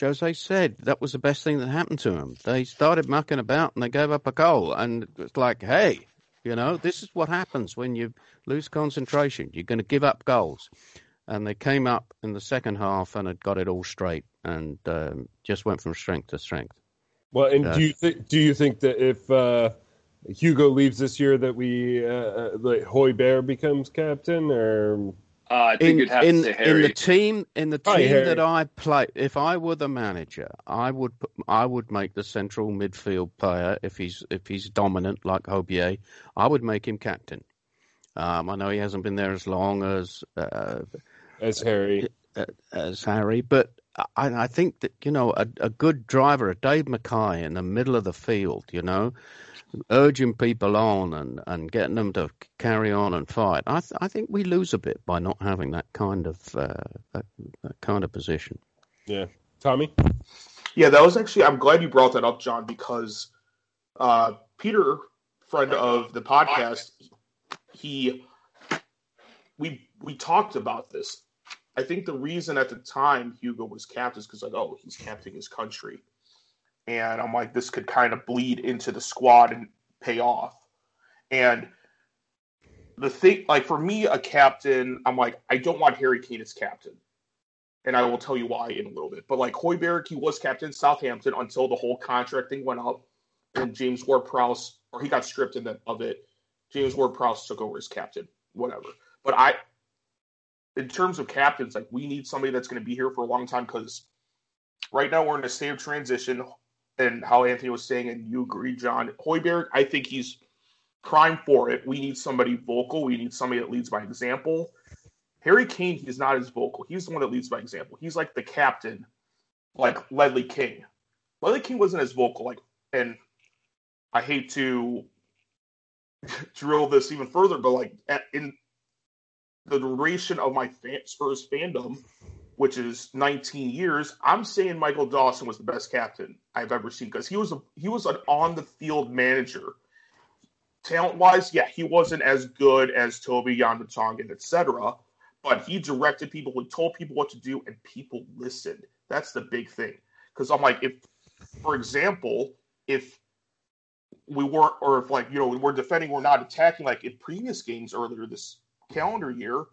Jose said that was the best thing that happened to him. They started mucking about and they gave up a goal. And it's like, hey, you know, this is what happens when you lose concentration. You're going to give up goals. And they came up in the second half and had got it all straight and um, just went from strength to strength. Well, and uh, do you th- do you think that if uh, Hugo leaves this year that we uh, like Højbjerg becomes captain or? Uh, I think in, you'd have in, to say Harry. In the team, in the team Hi, that I play, if I were the manager, I would I would make the central midfield player if he's if he's dominant like Højbjerg, I would make him captain. Um, I know he hasn't been there as long as uh, as Harry, uh, as Harry, but I, I think that you know a, a good driver, a Dave McKay in the middle of the field, you know. Urging people on and, and getting them to carry on and fight. I th- I think we lose a bit by not having that kind of uh, that, that kind of position. Yeah, Tommy. Yeah, that was actually. I'm glad you brought that up, John, because uh, Peter, friend of the podcast, he we we talked about this. I think the reason at the time Hugo was captain is because like, oh, he's captaining his country. And I'm like, this could kind of bleed into the squad and pay off. And the thing, like for me, a captain, I'm like, I don't want Harry Kane as captain. And I will tell you why in a little bit. But like Højbjerg, he was captain Southampton until the whole contract thing went up. And James Ward-Prowse, or he got stripped in the, of it. James Ward-Prowse took over as captain, whatever. But I, in terms of captains, like we need somebody that's going to be here for a long time because right now we're in a state of transition. And how Anthony was saying, and you agree, John, Højbjerg, I think he's prime for it. We need somebody vocal. We need somebody that leads by example. Harry Kane, he's not as vocal. He's the one that leads by example. He's like the captain, like Ledley King. Ledley King wasn't as vocal. Like, and I hate to drill this even further, but like at, in the duration of my fan, Spurs fandom, which is nineteen years, I'm saying Michael Dawson was the best captain I've ever seen because he was a, he was an on-the-field manager. Talent-wise, yeah, he wasn't as good as Toby, Jan Vertonghen, et cetera, but he directed people, he told people what to do, and people listened. That's the big thing. Because I'm like, if, for example, if we weren't, or if, like, you know, we're defending, we're not attacking, like in previous games earlier this calendar year,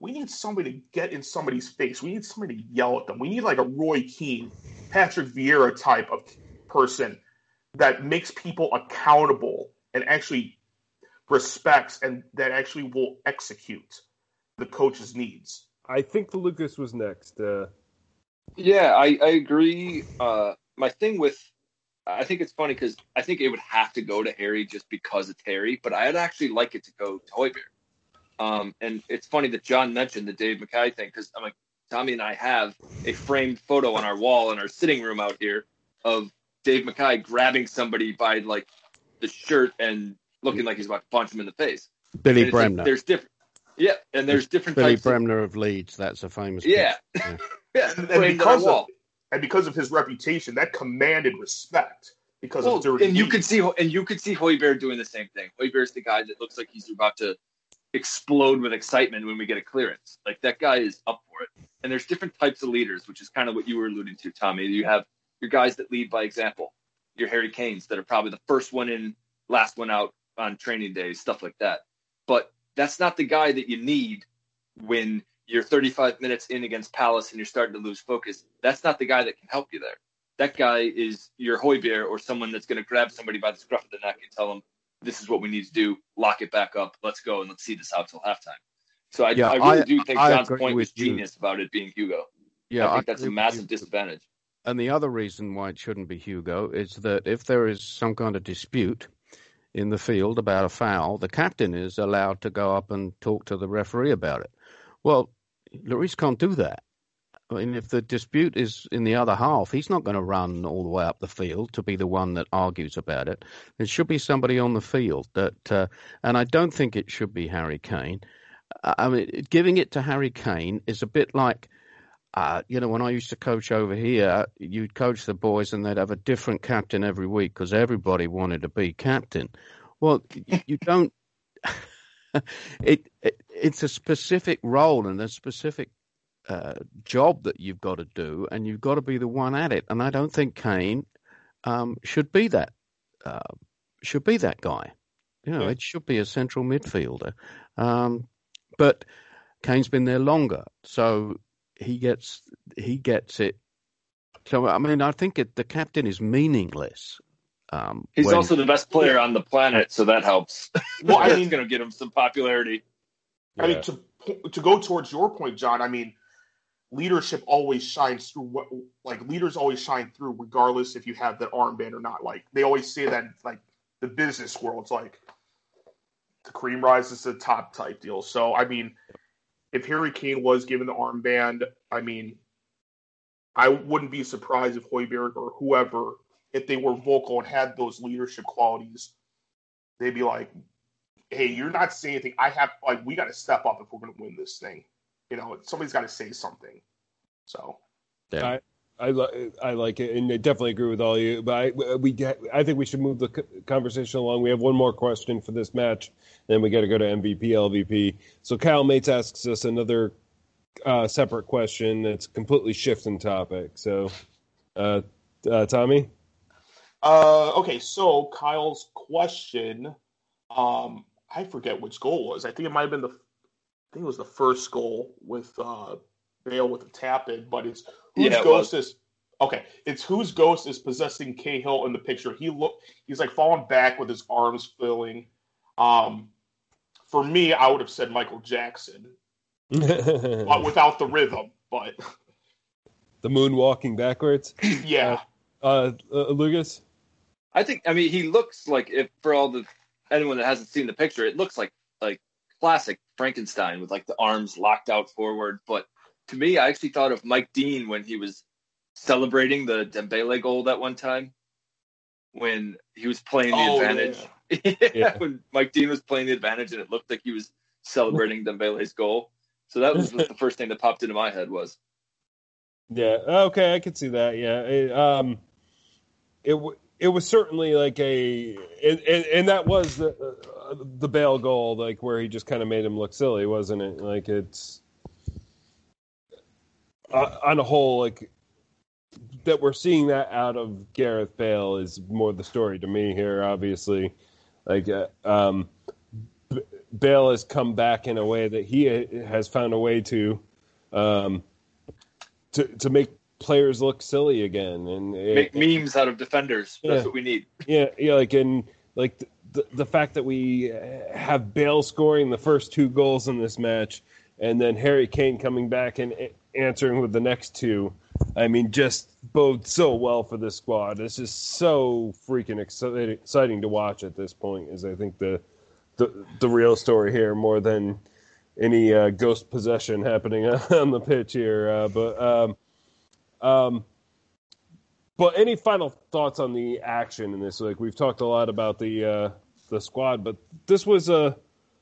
we need somebody to get in somebody's face. We need somebody to yell at them. We need like a Roy Keane, Patrick Vieira type of person that makes people accountable and actually respects and that actually will execute the coach's needs. I think Lucas was next. Uh... Yeah, I, I agree. Uh, my thing with, I think it's funny because I think it would have to go to Harry just because it's Harry, but I'd actually like it to go to Højbjerg. Um, and it's funny that John mentioned the Dave McKay thing because I'm like, Tommy and I have a framed photo on our wall in our sitting room out here of Dave McKay grabbing somebody by like the shirt and looking like he's about to punch him in the face. Billy Bremner. Like, there's different, yeah, and there's different Billy types Bremner of, of Leeds. That's a famous. Yeah, yeah. yeah and, and because of and because of his reputation, that commanded respect. Because well, of dirty and you could see and you could see Højbjerg doing the same thing. Højbjerg's the guy that looks like he's about to explode with excitement when we get a clearance. Like that guy is up for it. And there's different types of leaders, which is kind of what you were alluding to, Tommy. You have your guys that lead by example, your Harry Kanes that are probably the first one in, last one out on training days, stuff like that. But that's not the guy that you need when you're thirty-five minutes in against Palace and you're starting to lose focus. That's not the guy that can help you there. That guy is your Højbjerg or someone that's going to grab somebody by the scruff of the neck and tell them, this is what we need to do. Lock it back up. Let's go and let's see this out till halftime. So I, yeah, I really I, do think I John's point was genius about it being Hugo. Yeah, I think I that's a massive disadvantage. And the other reason why it shouldn't be Hugo is that if there is some kind of dispute in the field about a foul, the captain is allowed to go up and talk to the referee about it. Well, Lloris can't do that. I mean, if the dispute is in the other half, he's not going to run all the way up the field to be the one that argues about it. There should be somebody on the field that, uh, and I don't think it should be Harry Kane. I mean, giving it to Harry Kane is a bit like, uh, you know, when I used to coach over here, you'd coach the boys and they'd have a different captain every week because everybody wanted to be captain. Well, you don't. it, it it's a specific role and a specific Uh, job that you've got to do, and you've got to be the one at it. And I don't think Kane um, should be that uh, should be that guy. You know, yeah. It should be a central midfielder. Um, but Kane's been there longer, so he gets he gets it. So I mean, I think it, the captain is meaningless. Um, He's when... also the best player on the planet, so that helps. Well, I mean, going to get him some popularity. Yeah. I mean, to to go towards your point, John. I mean. Leadership always shines through what, like, leaders always shine through regardless if you have that armband or not. Like, they always say that, like, the business world, it's like the cream rises to the top type deal. So, I mean, if Harry Kane was given the armband, I mean, I wouldn't be surprised if Højbjerg or whoever, if they were vocal and had those leadership qualities, they'd be like, hey, you're not saying anything. I have, like, we got to step up if we're going to win this thing. You know, somebody's got to say something. So, yeah. I I, lo- I like it, and I definitely agree with all of you. But I we I think we should move the conversation along. We have one more question for this match, then we got to go to M V P, L V P. So Kyle Mates asks us another uh, separate question that's completely shifting topic. So, uh, uh, Tommy. Uh, okay, so Kyle's question. Um, I forget which goal it was. I think it might have been the, I think it was the first goal with uh, Bale with the tap in. But it's whose yeah, ghost it is. Okay, it's whose ghost is possessing Cahill in the picture. He look, he's like falling back with his arms flailing. Um, for me, I would have said Michael Jackson, but without the rhythm. But the moon walking backwards. Yeah, uh, uh, Lucas. I think. I mean, he looks like if for all the anyone that hasn't seen the picture, it looks like like classic Frankenstein with like the arms locked out forward. But to me, I actually thought of Mike Dean when he was celebrating the Dembele goal that one time when he was playing the oh, advantage. Yeah. yeah, yeah. When Mike Dean was playing the advantage and it looked like he was celebrating Dembele's goal. So that was the first thing that popped into my head was. Yeah. Okay. I could see that. Yeah. It, um, it, it was certainly like a, and, and, and that was the, uh, the Bale goal, like where he just kind of made him look silly, wasn't it? Like it's uh, on a whole, like, that we're seeing that out of Gareth Bale is more the story to me here, obviously. Like, uh, um, B- Bale has come back in a way that he ha- has found a way to, um, to to make players look silly again and make it, memes out of defenders. Yeah, that's what we need. Yeah, yeah. Like in like the, the the fact that we have Bale scoring the first two goals in this match, and then Harry Kane coming back and answering with the next two. I mean, just bodes so well for this squad. This is so freaking exciting to watch at this point is, I think, the the, the real story here more than any uh, ghost possession happening on the pitch here. Uh, but, um, um, but any final thoughts on the action in this? Like, we've talked a lot about the uh, the squad, but this was a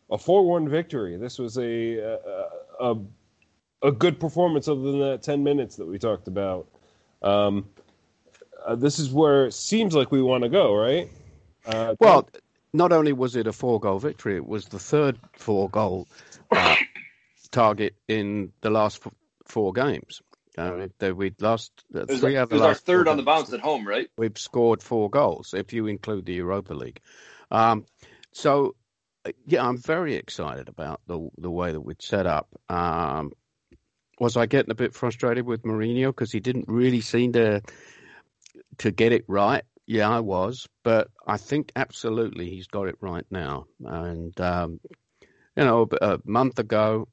a four one victory. This was a a, a a good performance other than that ten minutes that we talked about. Um, uh, this is where it seems like we want to go, right? Uh, well, not only was it a four-goal victory, it was the third four-goal uh, target in the last f- four games. Uh, we'd lost uh, it was, three out of the last It was our third on the bounce at home, right? We've scored four goals, if you include the Europa League. Um, so, yeah, I'm very excited about the the way that we'd set up. Um Was I getting a bit frustrated with Mourinho because he didn't really seem to to get it right? Yeah, I was, but I think absolutely he's got it right now. And um, you know, a month ago,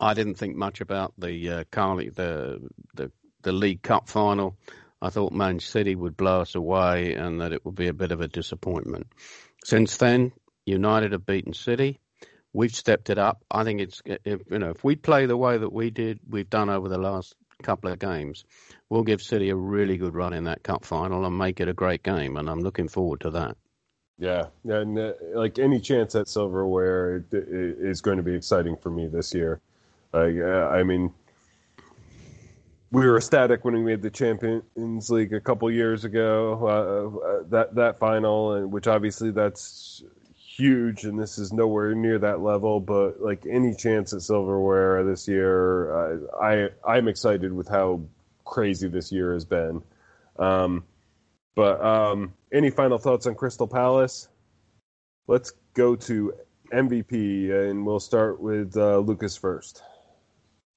I didn't think much about the uh, Carly the, the the League Cup final. I thought Man City would blow us away and that it would be a bit of a disappointment. Since then, United have beaten City. We've stepped it up. I think it's, if, you know, if we play the way that we did, we've done over the last couple of games, we'll give City a really good run in that cup final and make it a great game. And I'm looking forward to that. Yeah. yeah and uh, like any chance at silverware it, it, it is going to be exciting for me this year. Uh, yeah, I mean, we were ecstatic when we made the Champions League a couple years ago, uh, that, that final, and which obviously that's huge, and this is nowhere near that level, but like any chance at silverware this year, uh, I I'm excited with how crazy this year has been. Um, but um, any final thoughts on Crystal Palace? Let's go to M V P, and we'll start with uh, Lucas first.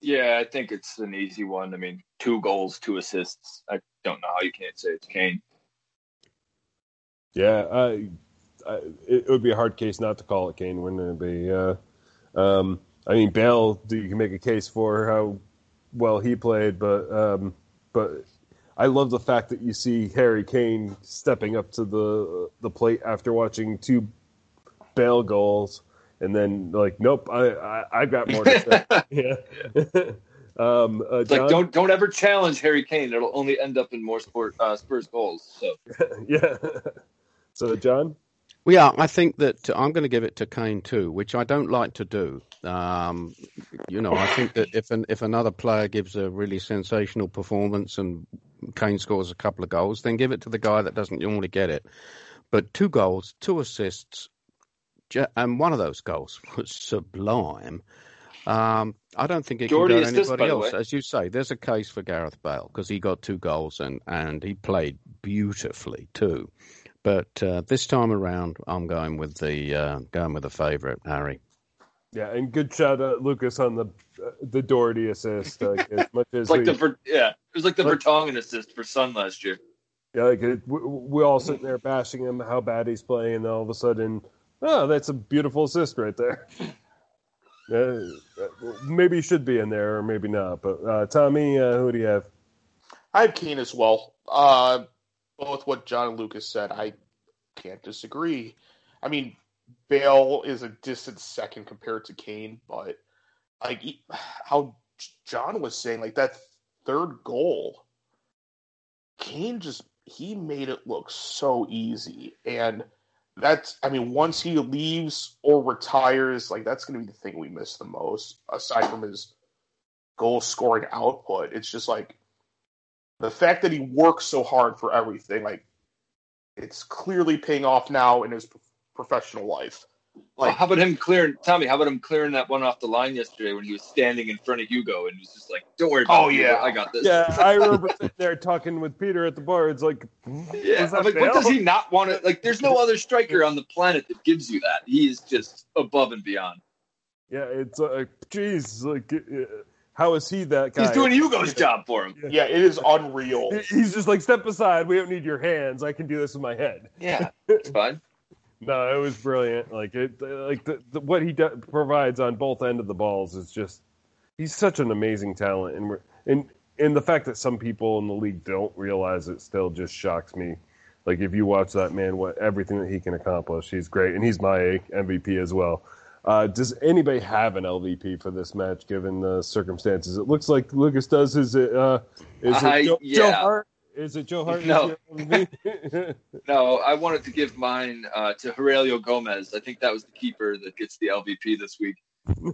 Yeah, I think it's an easy one. I mean, two goals, two assists. I don't know how you can't say it's Kane. Yeah, uh, I, it would be a hard case not to call it Kane, wouldn't it be? Uh, um, I mean, Bale, you can make a case for how well he played, but um, but I love the fact that you see Harry Kane stepping up to the the plate after watching two Bale goals, and then like, nope, I, I I've got more to say. yeah. yeah. Um, uh, John, like don't don't ever challenge Harry Kane; it'll only end up in more sport, uh, Spurs goals. So yeah. So John. Yeah, I think that I'm going to give it to Kane too, which I don't like to do. Um, you know, I think that if an, if another player gives a really sensational performance and Kane scores a couple of goals, then give it to the guy that doesn't normally get it. But two goals, two assists, and one of those goals was sublime. Um, I don't think it can go to anybody else. As you say, there's a case for Gareth Bale because he got two goals and, and he played beautifully too. But uh, this time around, I'm going with the uh, going with the favourite, Harry. Yeah, and good shout out, Lucas, on the uh, the Doherty assist. Uh, as much as like we, the, yeah, it was like the like, Vertonghen assist for Son last year. Yeah, like it, we, we all sit there bashing him, how bad he's playing, and all of a sudden, oh, that's a beautiful assist right there. uh, maybe he should be in there, or maybe not. But uh, Tommy, uh, who do you have? I have Keane as well. Uh, Both what John and Lucas said, I can't disagree. I mean, Bale is a distant second compared to Kane, but like how John was saying, like that third goal, Kane just, he made it look so easy. And that's, I mean, once he leaves or retires, like that's going to be the thing we miss the most, aside from his goal scoring output. It's just like, the fact that he works so hard for everything, like, it's clearly paying off now in his pro- professional life. Like, well, how about him clearing, Tommy, how about him clearing that one off the line yesterday when he was standing in front of Hugo and was just like, don't worry about it. Oh, yeah. I got this. Yeah, I remember sitting there talking with Peter at the bar. It's like, yeah, I'm like, what does he not want to, like, there's no other striker on the planet that gives you that. He is just above and beyond. Yeah, it's like, geez, like, uh, how is he that guy? He's doing Hugo's job for him. Yeah, it is unreal. He's just like, step aside. We don't need your hands. I can do this with my head. Yeah, it's fine. No, it was brilliant. Like it, like the, the, what he do- provides on both ends of the balls is just, he's such an amazing talent. And we're, and and the fact that some people in the league don't realize it still just shocks me. Like if you watch that man, what everything that he can accomplish, he's great, and he's my M V P as well. Uh, does anybody have an L V P for this match, given the circumstances? It looks like Lucas does. Is it, uh, is it I, Joe, yeah. Joe Hart? Is it Joe Hart? No. No, I wanted to give mine uh, to Aurelio Gomez. I think that was the keeper that gets the L V P this week.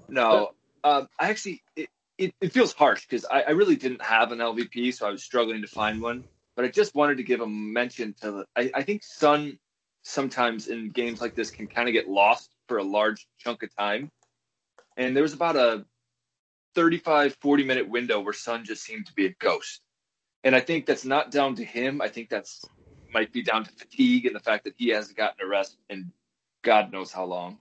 No, um, I actually, it, it, it feels harsh because I, I really didn't have an L V P, so I was struggling to find one. But I just wanted to give a mention to, I, I think Son sometimes in games like this can kind of get lost for a large chunk of time. And there was about a thirty-five, forty minute window where Son just seemed to be a ghost. And I think that's not down to him. I think that's might be down to fatigue and the fact that he hasn't gotten a rest in God knows how long.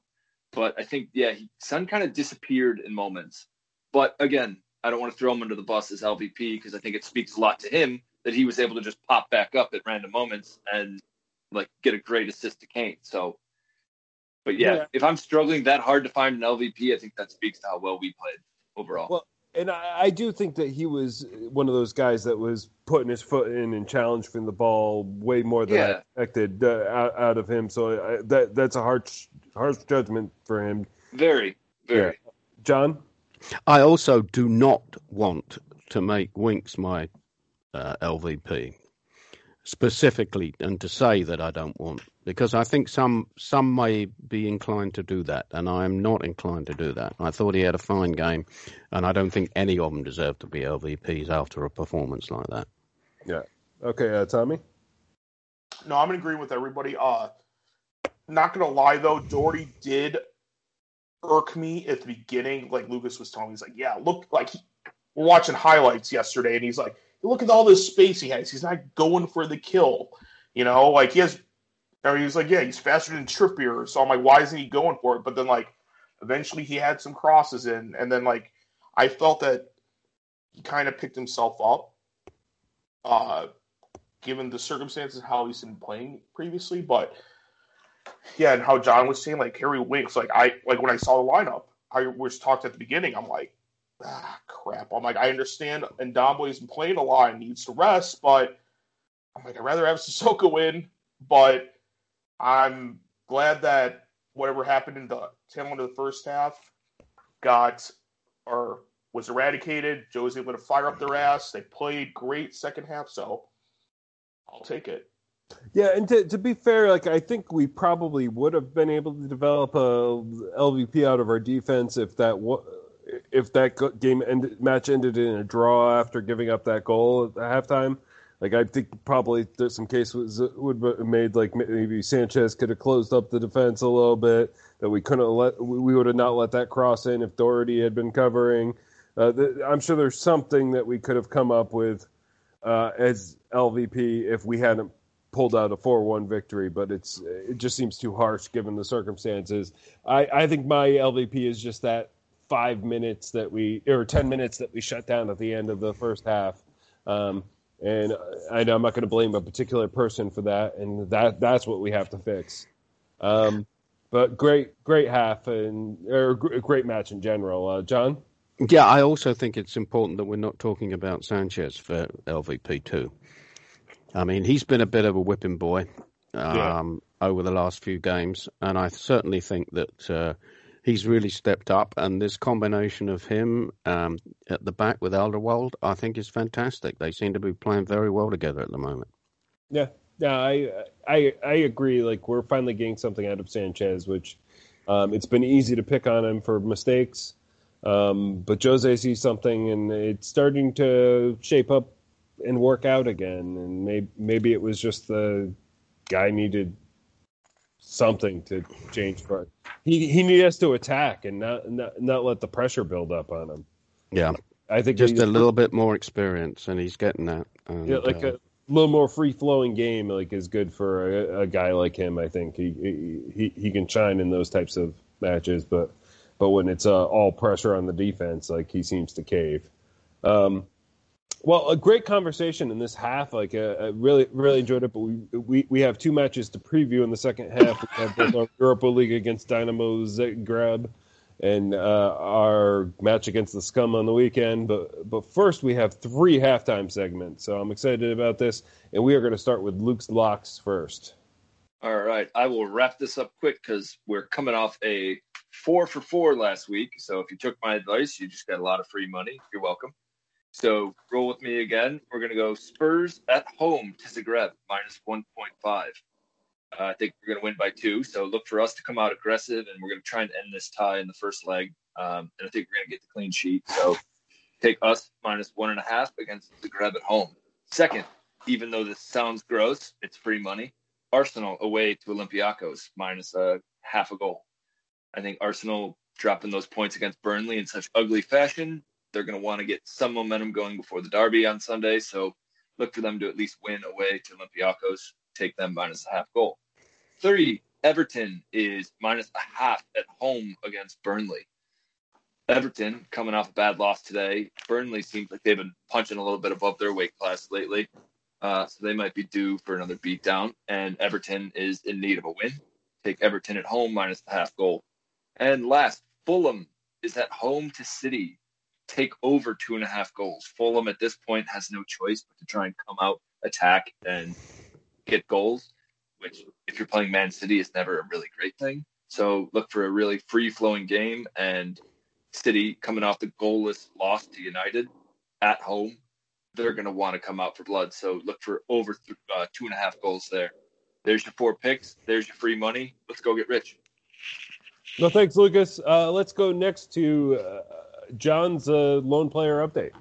But I think, yeah, he, Son kind of disappeared in moments. But again, I don't want to throw him under the bus as L V P because I think it speaks a lot to him that he was able to just pop back up at random moments and like get a great assist to Kane. So, But, yeah, yeah, if I'm struggling that hard to find an L V P, I think that speaks to how well we played overall. Well, and I, I do think that he was one of those guys that was putting his foot in and challenging the ball way more than yeah. I expected uh, out, out of him. So I, that that's a harsh, harsh judgment for him. Very, very. Yeah. John? I also do not want to make Winks my uh, L V P. Specifically, and to say that I don't want, because I think some some may be inclined to do that, and I am not inclined to do that. I thought he had a fine game, and I don't think any of them deserve to be L V Ps after a performance like that. Yeah. Okay, uh, Tommy? No, I'm in agreement with everybody. Uh, not going to lie, though, Doherty did irk me at the beginning. Like Lucas was telling me, he's like, yeah, look, like he, we're watching highlights yesterday, and he's like, look at all this space he has. He's not going for the kill. You know, like he has, I mean, he was like, yeah, he's faster than Trippier. So I'm like, why isn't he going for it? But then, like, eventually he had some crosses in. And then, like, I felt that he kind of picked himself up, uh, given the circumstances, how he's been playing previously. But, yeah, and how John was saying, like, Harry Winks, like, I, like, when I saw the lineup, I was talked at the beginning, I'm like, ah, crap. I'm like, I understand Ndombele isn't playing a lot and needs to rest, but I'm like, I'd rather have Sissoko in, but I'm glad that whatever happened in the tail end of the first half got or was eradicated. Joe was able to fire up their ass. They played great second half, so I'll take it. Yeah, and to, to be fair, like I think we probably would have been able to develop a L V P out of our defense if that was if that game ended, match ended in a draw after giving up that goal at halftime. Like I think probably there's some cases would have made like maybe Sanchez could have closed up the defense a little bit that we couldn't let, we would have not let that cross in if Doherty had been covering. Uh, the, I'm sure there's something that we could have come up with uh, as L V P if we hadn't pulled out a four one victory, but it's it just seems too harsh given the circumstances. I, I think my L V P is just that five minutes that we or ten minutes that we shut down at the end of the first half. Um, and I know I'm not going to blame a particular person for that, and that that's what we have to fix. Um, but great, great half and or great match in general, uh, John. Yeah, I also think it's important that we're not talking about Sanchez for L V P too. I mean, he's been a bit of a whipping boy um, yeah. over the last few games, and I certainly think that uh, he's really stepped up, and this combination of him um, at the back with Alderweireld, I think is fantastic. They seem to be playing very well together at the moment. Yeah, yeah, I, I, I agree. Like, we're finally getting something out of Sanchez, which um, it's been easy to pick on him for mistakes, um, but Jose sees something, and it's starting to shape up and work out again, and maybe maybe it was just the guy needed something to change for it. He he needed us to attack and not not, not let the pressure build up on him. Yeah, I think just a little bit more experience, and he's getting that. And, yeah, like uh, a little more free flowing game, like is good for a, a guy like him. I think he he he can shine in those types of matches, but but when it's uh, all pressure on the defense, like he seems to cave. Um, Well, a great conversation in this half. Like, uh, I really, really enjoyed it. But we, we, we have two matches to preview in the second half. We have both our Europa League against Dynamo Zagreb, and uh, our match against the Scum on the weekend. But but first, we have three halftime segments. So I'm excited about this, and we are going to start with Luke's locks first. All right, I will wrap this up quick because we're coming off a four for four last week. So if you took my advice, you just got a lot of free money. You're welcome. So roll with me again. We're going to go Spurs at home to Zagreb, minus one point five. Uh, I think we're going to win by two. So look for us to come out aggressive, and we're going to try and end this tie in the first leg. Um, and I think we're going to get the clean sheet. So take us minus one and a half against Zagreb at home. Second, even though this sounds gross, it's free money. Arsenal away to Olympiacos, minus a half a goal. I think Arsenal dropping those points against Burnley in such ugly fashion, they're going to want to get some momentum going before the derby on Sunday. So look for them to at least win away to Olympiacos, take them minus a half goal. Three, Everton is minus a half at home against Burnley. Everton coming off a bad loss today. Burnley seems like they've been punching a little bit above their weight class lately. Uh, so they might be due for another beatdown, and Everton is in need of a win. Take Everton at home minus a half goal. And last, Fulham is at home to City. Take over two and a half goals. Fulham at this point has no choice but to try and come out, attack, and get goals, which if you're playing Man City is never a really great thing. So look for a really free-flowing game, and City coming off the goalless loss to United at home, they're going to want to come out for blood. So look for over th- uh, two and a half goals there. There's your four picks. There's your free money. Let's go get rich. No, thanks, Lucas. Uh, let's go next to... Uh... John's uh, loan player update.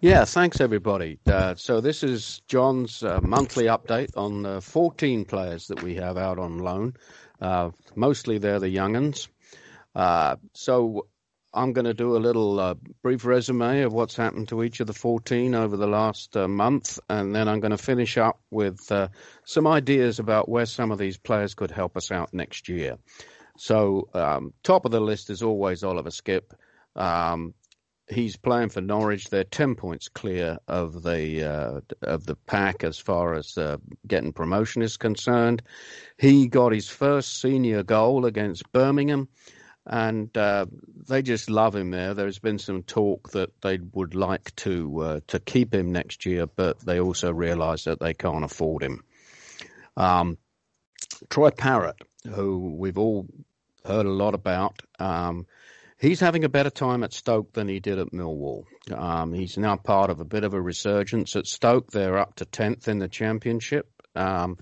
Yeah, thanks everybody. Uh, so this is John's uh, monthly update on the fourteen players that we have out on loan. Uh, mostly they're the young'uns. Uh, so I'm going to do a little uh, brief resume of what's happened to each of the fourteen over the last uh, month, and then I'm going to finish up with uh, some ideas about where some of these players could help us out next year. So um, top of the list is always Oliver Skipp. Um, he's playing for Norwich. They're ten points clear of the uh, of the pack as far as uh, getting promotion is concerned. He got his first senior goal against Birmingham, and uh, they just love him there. There's been some talk that they would like to uh, to keep him next year, but they also realise that they can't afford him. Um, Troy Parrott, who we've all heard a lot about. Um, He's having a better time at Stoke than he did at Millwall. Um, he's now part of a bit of a resurgence at Stoke. They're up to tenth in the championship. Um,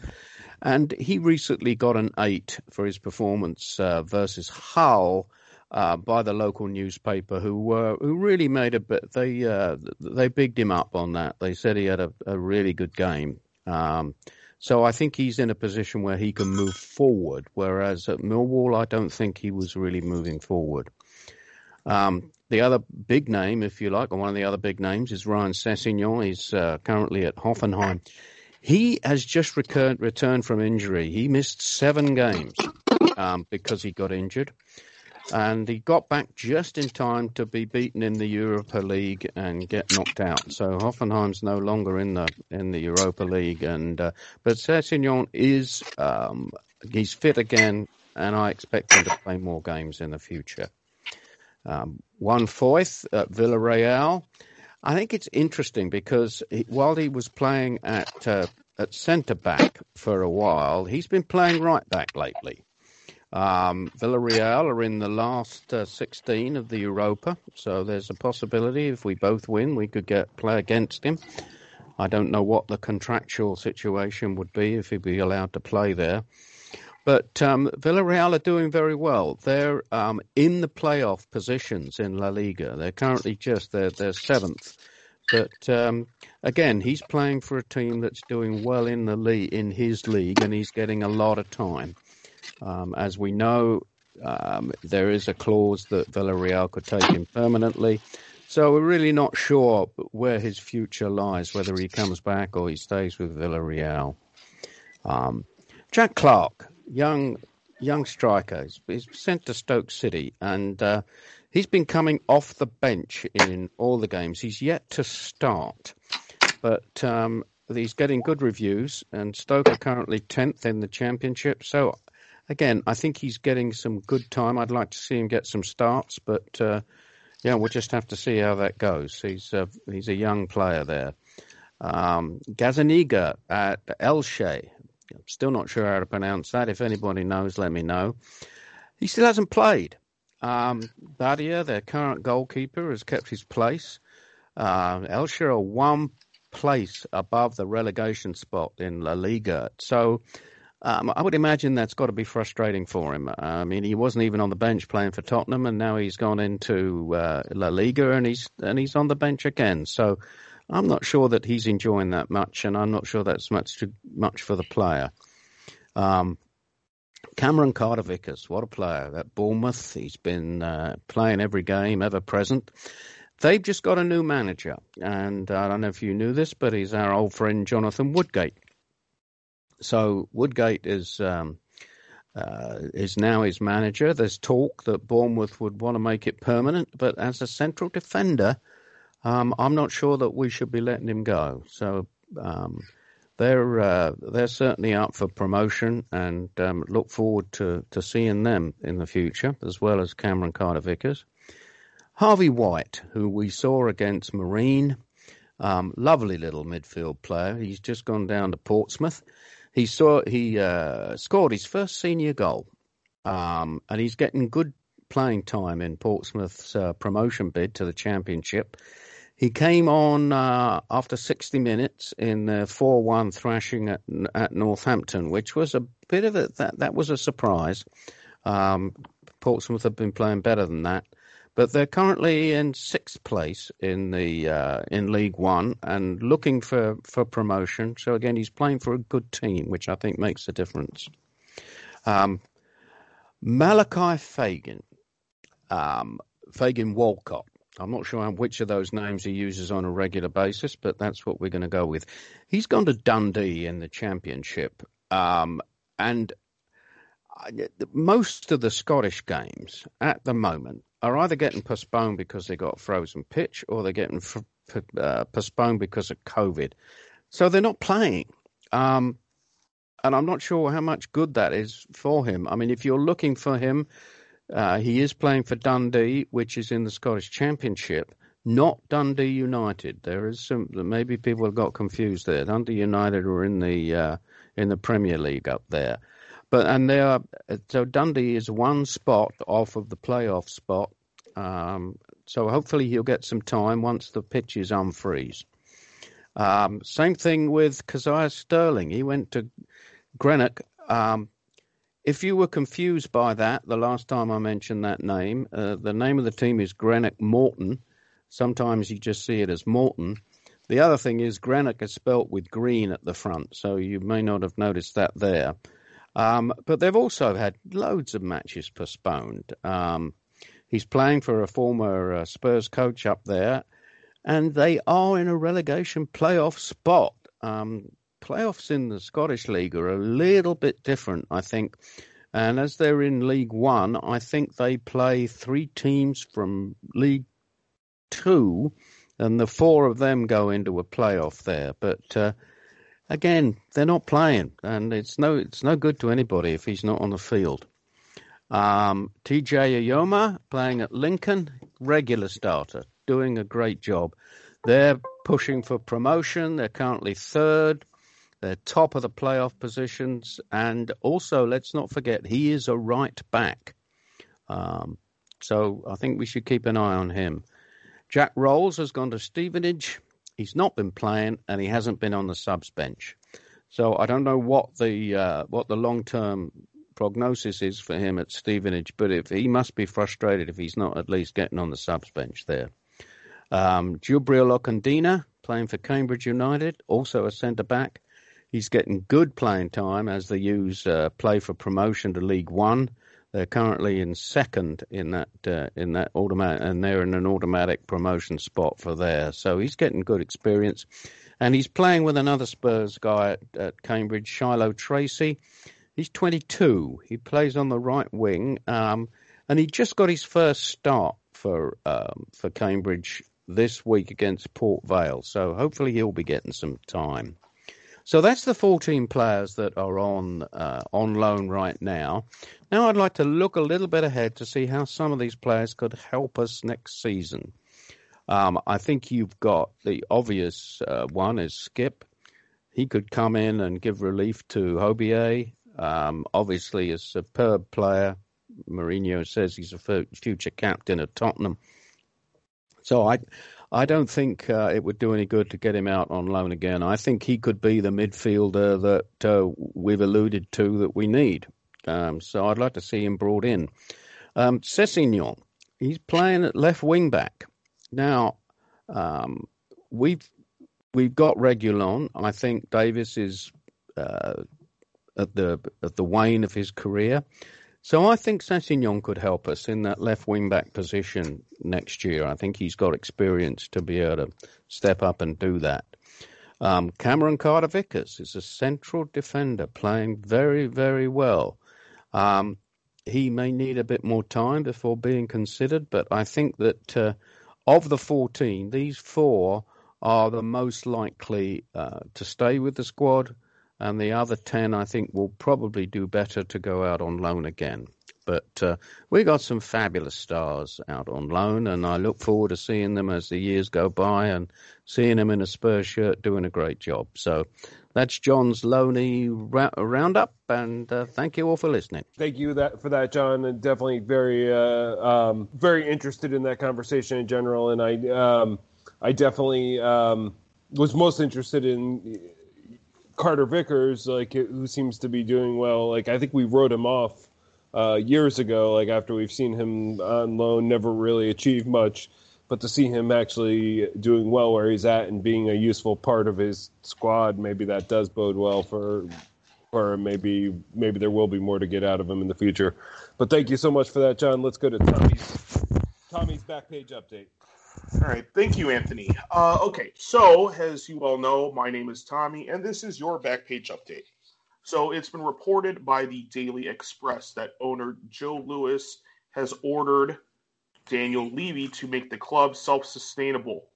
and he recently got an eight for his performance uh, versus Hull uh, by the local newspaper, who were who really made a bit. They, uh, they bigged him up on that. They said he had a, a really good game. Um, so I think he's in a position where he can move forward, whereas at Millwall, I don't think he was really moving forward. Um, the other big name, if you like, or one of the other big names is Ryan Sessegnon. He's uh, currently at Hoffenheim. He has just recurred, returned from injury. He missed seven games um, because he got injured. And he got back just in time to be beaten in the Europa League and get knocked out. So Hoffenheim's no longer in the in the Europa League. And uh, but Sessegnon is um, he's fit again, and I expect him to play more games in the future. Um, One Foyth at Villarreal. I think it's interesting because he, while he was playing at uh, at centre back for a while, he's been playing right back lately. Um, Villarreal are in the last uh, sixteen of the Europa, so there's a possibility if we both win, we could get play against him. I don't know what the contractual situation would be if he'd be allowed to play there. But um, Villarreal are doing very well. They're um, in the playoff positions in La Liga. They're currently just they're, they're seventh. But um, again, he's playing for a team that's doing well in the league, in his league, and he's getting a lot of time. Um, as we know, um, there is a clause that Villarreal could take him permanently. So we're really not sure where his future lies, whether he comes back or he stays with Villarreal. Um, Jack Clark, young young striker, he's, he's sent to Stoke City, and uh, he's been coming off the bench in all the games. He's yet to start, but um, he's getting good reviews, and Stoke are currently tenth in the Championship, so... Again, I think he's getting some good time. I'd like to see him get some starts, but uh, yeah, we'll just have to see how that goes. He's a, he's a young player there. Um, Gazaniga at Elche. I'm still not sure how to pronounce that. If anybody knows, let me know. He still hasn't played. Um, Badia, their current goalkeeper, has kept his place. Uh, Elche are one place above the relegation spot in La Liga. So... Um, I would imagine that's got to be frustrating for him. I mean, he wasn't even on the bench playing for Tottenham, and now he's gone into uh, La Liga, and he's and he's on the bench again. So I'm not sure that he's enjoying that much, and I'm not sure that's much too much for the player. Um, Cameron Carter-Vickers, what a player. At Bournemouth, he's been uh, playing every game, ever present. They've just got a new manager, and I don't know if you knew this, but he's our old friend Jonathan Woodgate. So Woodgate is um, uh, is now his manager. There's talk that Bournemouth would want to make it permanent, but as a central defender, um, I'm not sure that we should be letting him go. So um, they're uh, they're certainly up for promotion, and um, look forward to, to seeing them in the future, as well as Cameron Carter-Vickers. Harvey White, who we saw against Marine, um, lovely little midfield player. He's just gone down to Portsmouth. He saw he uh, scored his first senior goal, um, and he's getting good playing time in Portsmouth's uh, promotion bid to the Championship. He came on uh, after sixty minutes in the four one thrashing at, at Northampton, which was a bit of a that that was a surprise. Um, Portsmouth have been playing better than that, but they're currently in sixth place in the uh, in League One and looking for, for promotion. So again, he's playing for a good team, which I think makes a difference. Um, Malachi Fagan, um, Fagan Walcott. I'm not sure which of those names he uses on a regular basis, but that's what we're going to go with. He's gone to Dundee in the Championship, um, and most of the Scottish games at the moment are either getting postponed because they got frozen pitch, or they're getting f- uh, postponed because of COVID. So they're not playing. Um, and I'm not sure how much good that is for him. I mean, if you're looking for him, uh, he is playing for Dundee, which is in the Scottish Championship, not Dundee United. There is some, maybe people have got confused there. Dundee United are in the, uh, in the Premier League up there. But and they are so Dundee is one spot off of the playoff spot. Um, so hopefully he'll get some time once the pitch is unfreeze. Um, same thing with Keziah Sterling. He went to Greenock. Um, if you were confused by that, the last time I mentioned that name, uh, the name of the team is Greenock Morton. Sometimes you just see it as Morton. The other thing is Greenock is spelt with green at the front, so you may not have noticed that there. Um, but they've also had loads of matches postponed. Um, he's playing for a former uh, Spurs coach up there, and they are in a relegation playoff spot. Um, playoffs in the Scottish League are a little bit different, I think. And as they're in League One, I think they play three teams from League Two, and the four of them go into a playoff there. But uh, again, they're not playing, and it's no it's no good to anybody if he's not on the field. Um, T J Ayoma playing at Lincoln, regular starter, doing a great job. They're pushing for promotion. They're currently third. They're top of the playoff positions. And also, let's not forget, he is a right back. Um, so I think we should keep an eye on him. Jack Rolls has gone to Stevenage. He's not been playing, and he hasn't been on the subs bench. So I don't know what the uh, what the long-term prognosis is for him at Stevenage, but if he must be frustrated if he's not at least getting on the subs bench there. Um, Jubril Okundina, playing for Cambridge United, also a centre-back. He's getting good playing time as the U's uh, play for promotion to League One. They're currently in second in that uh, in that automatic, and they're in an automatic promotion spot for there. So he's getting good experience, and he's playing with another Spurs guy at, at Cambridge, Shiloh Tracy. He's twenty-two. He plays on the right wing, um, and he just got his first start for um, for Cambridge this week against Port Vale. So hopefully he'll be getting some time. So that's the fourteen players that are on uh, on loan right now. Now I'd like to look a little bit ahead to see how some of these players could help us next season. Um, I think you've got the obvious uh, one is Skip. He could come in and give relief to Højbjerg. Um, obviously a superb player. Mourinho says he's a future captain of Tottenham. So I... I don't think uh, it would do any good to get him out on loan again. I think he could be the midfielder that uh, we've alluded to that we need. Um, so I'd like to see him brought in. Um, Sessegnon, he's playing at left wing back. Now, um, we've we've got Reguilon. I think Davis is uh, at the at the wane of his career. So I think Sessegnon could help us in that left wing-back position next year. I think he's got experience to be able to step up and do that. Um, Cameron Carter-Vickers is a central defender playing very, very well. Um, he may need a bit more time before being considered, but I think that uh, of the fourteen, these four are the most likely uh, to stay with the squad. And the other ten, I think, will probably do better to go out on loan again. But uh, we got some fabulous stars out on loan, and I look forward to seeing them as the years go by and seeing them in a Spurs shirt doing a great job. So that's John's Loney ra- Roundup, and uh, thank you all for listening. Thank you that, for that, John. I'm definitely very, uh, um, very interested in that conversation in general, and I, um, I definitely um, was most interested in Carter Vickers, like, who seems to be doing well. Like, I think we wrote him off uh, years ago, like, after we've seen him on loan, never really achieved much. But to see him actually doing well where he's at and being a useful part of his squad, maybe that does bode well for, or maybe maybe there will be more to get out of him in the future. But thank you so much for that, John. Let's go to Tommy's, Tommy's back page update. All right. Thank you, Anthony. Uh, okay. So, as you all know, my name is Tommy, and this is your back page update. So, it's been reported by the Daily Express that owner Joe Lewis has ordered Daniel Levy to make the club self-sustainable.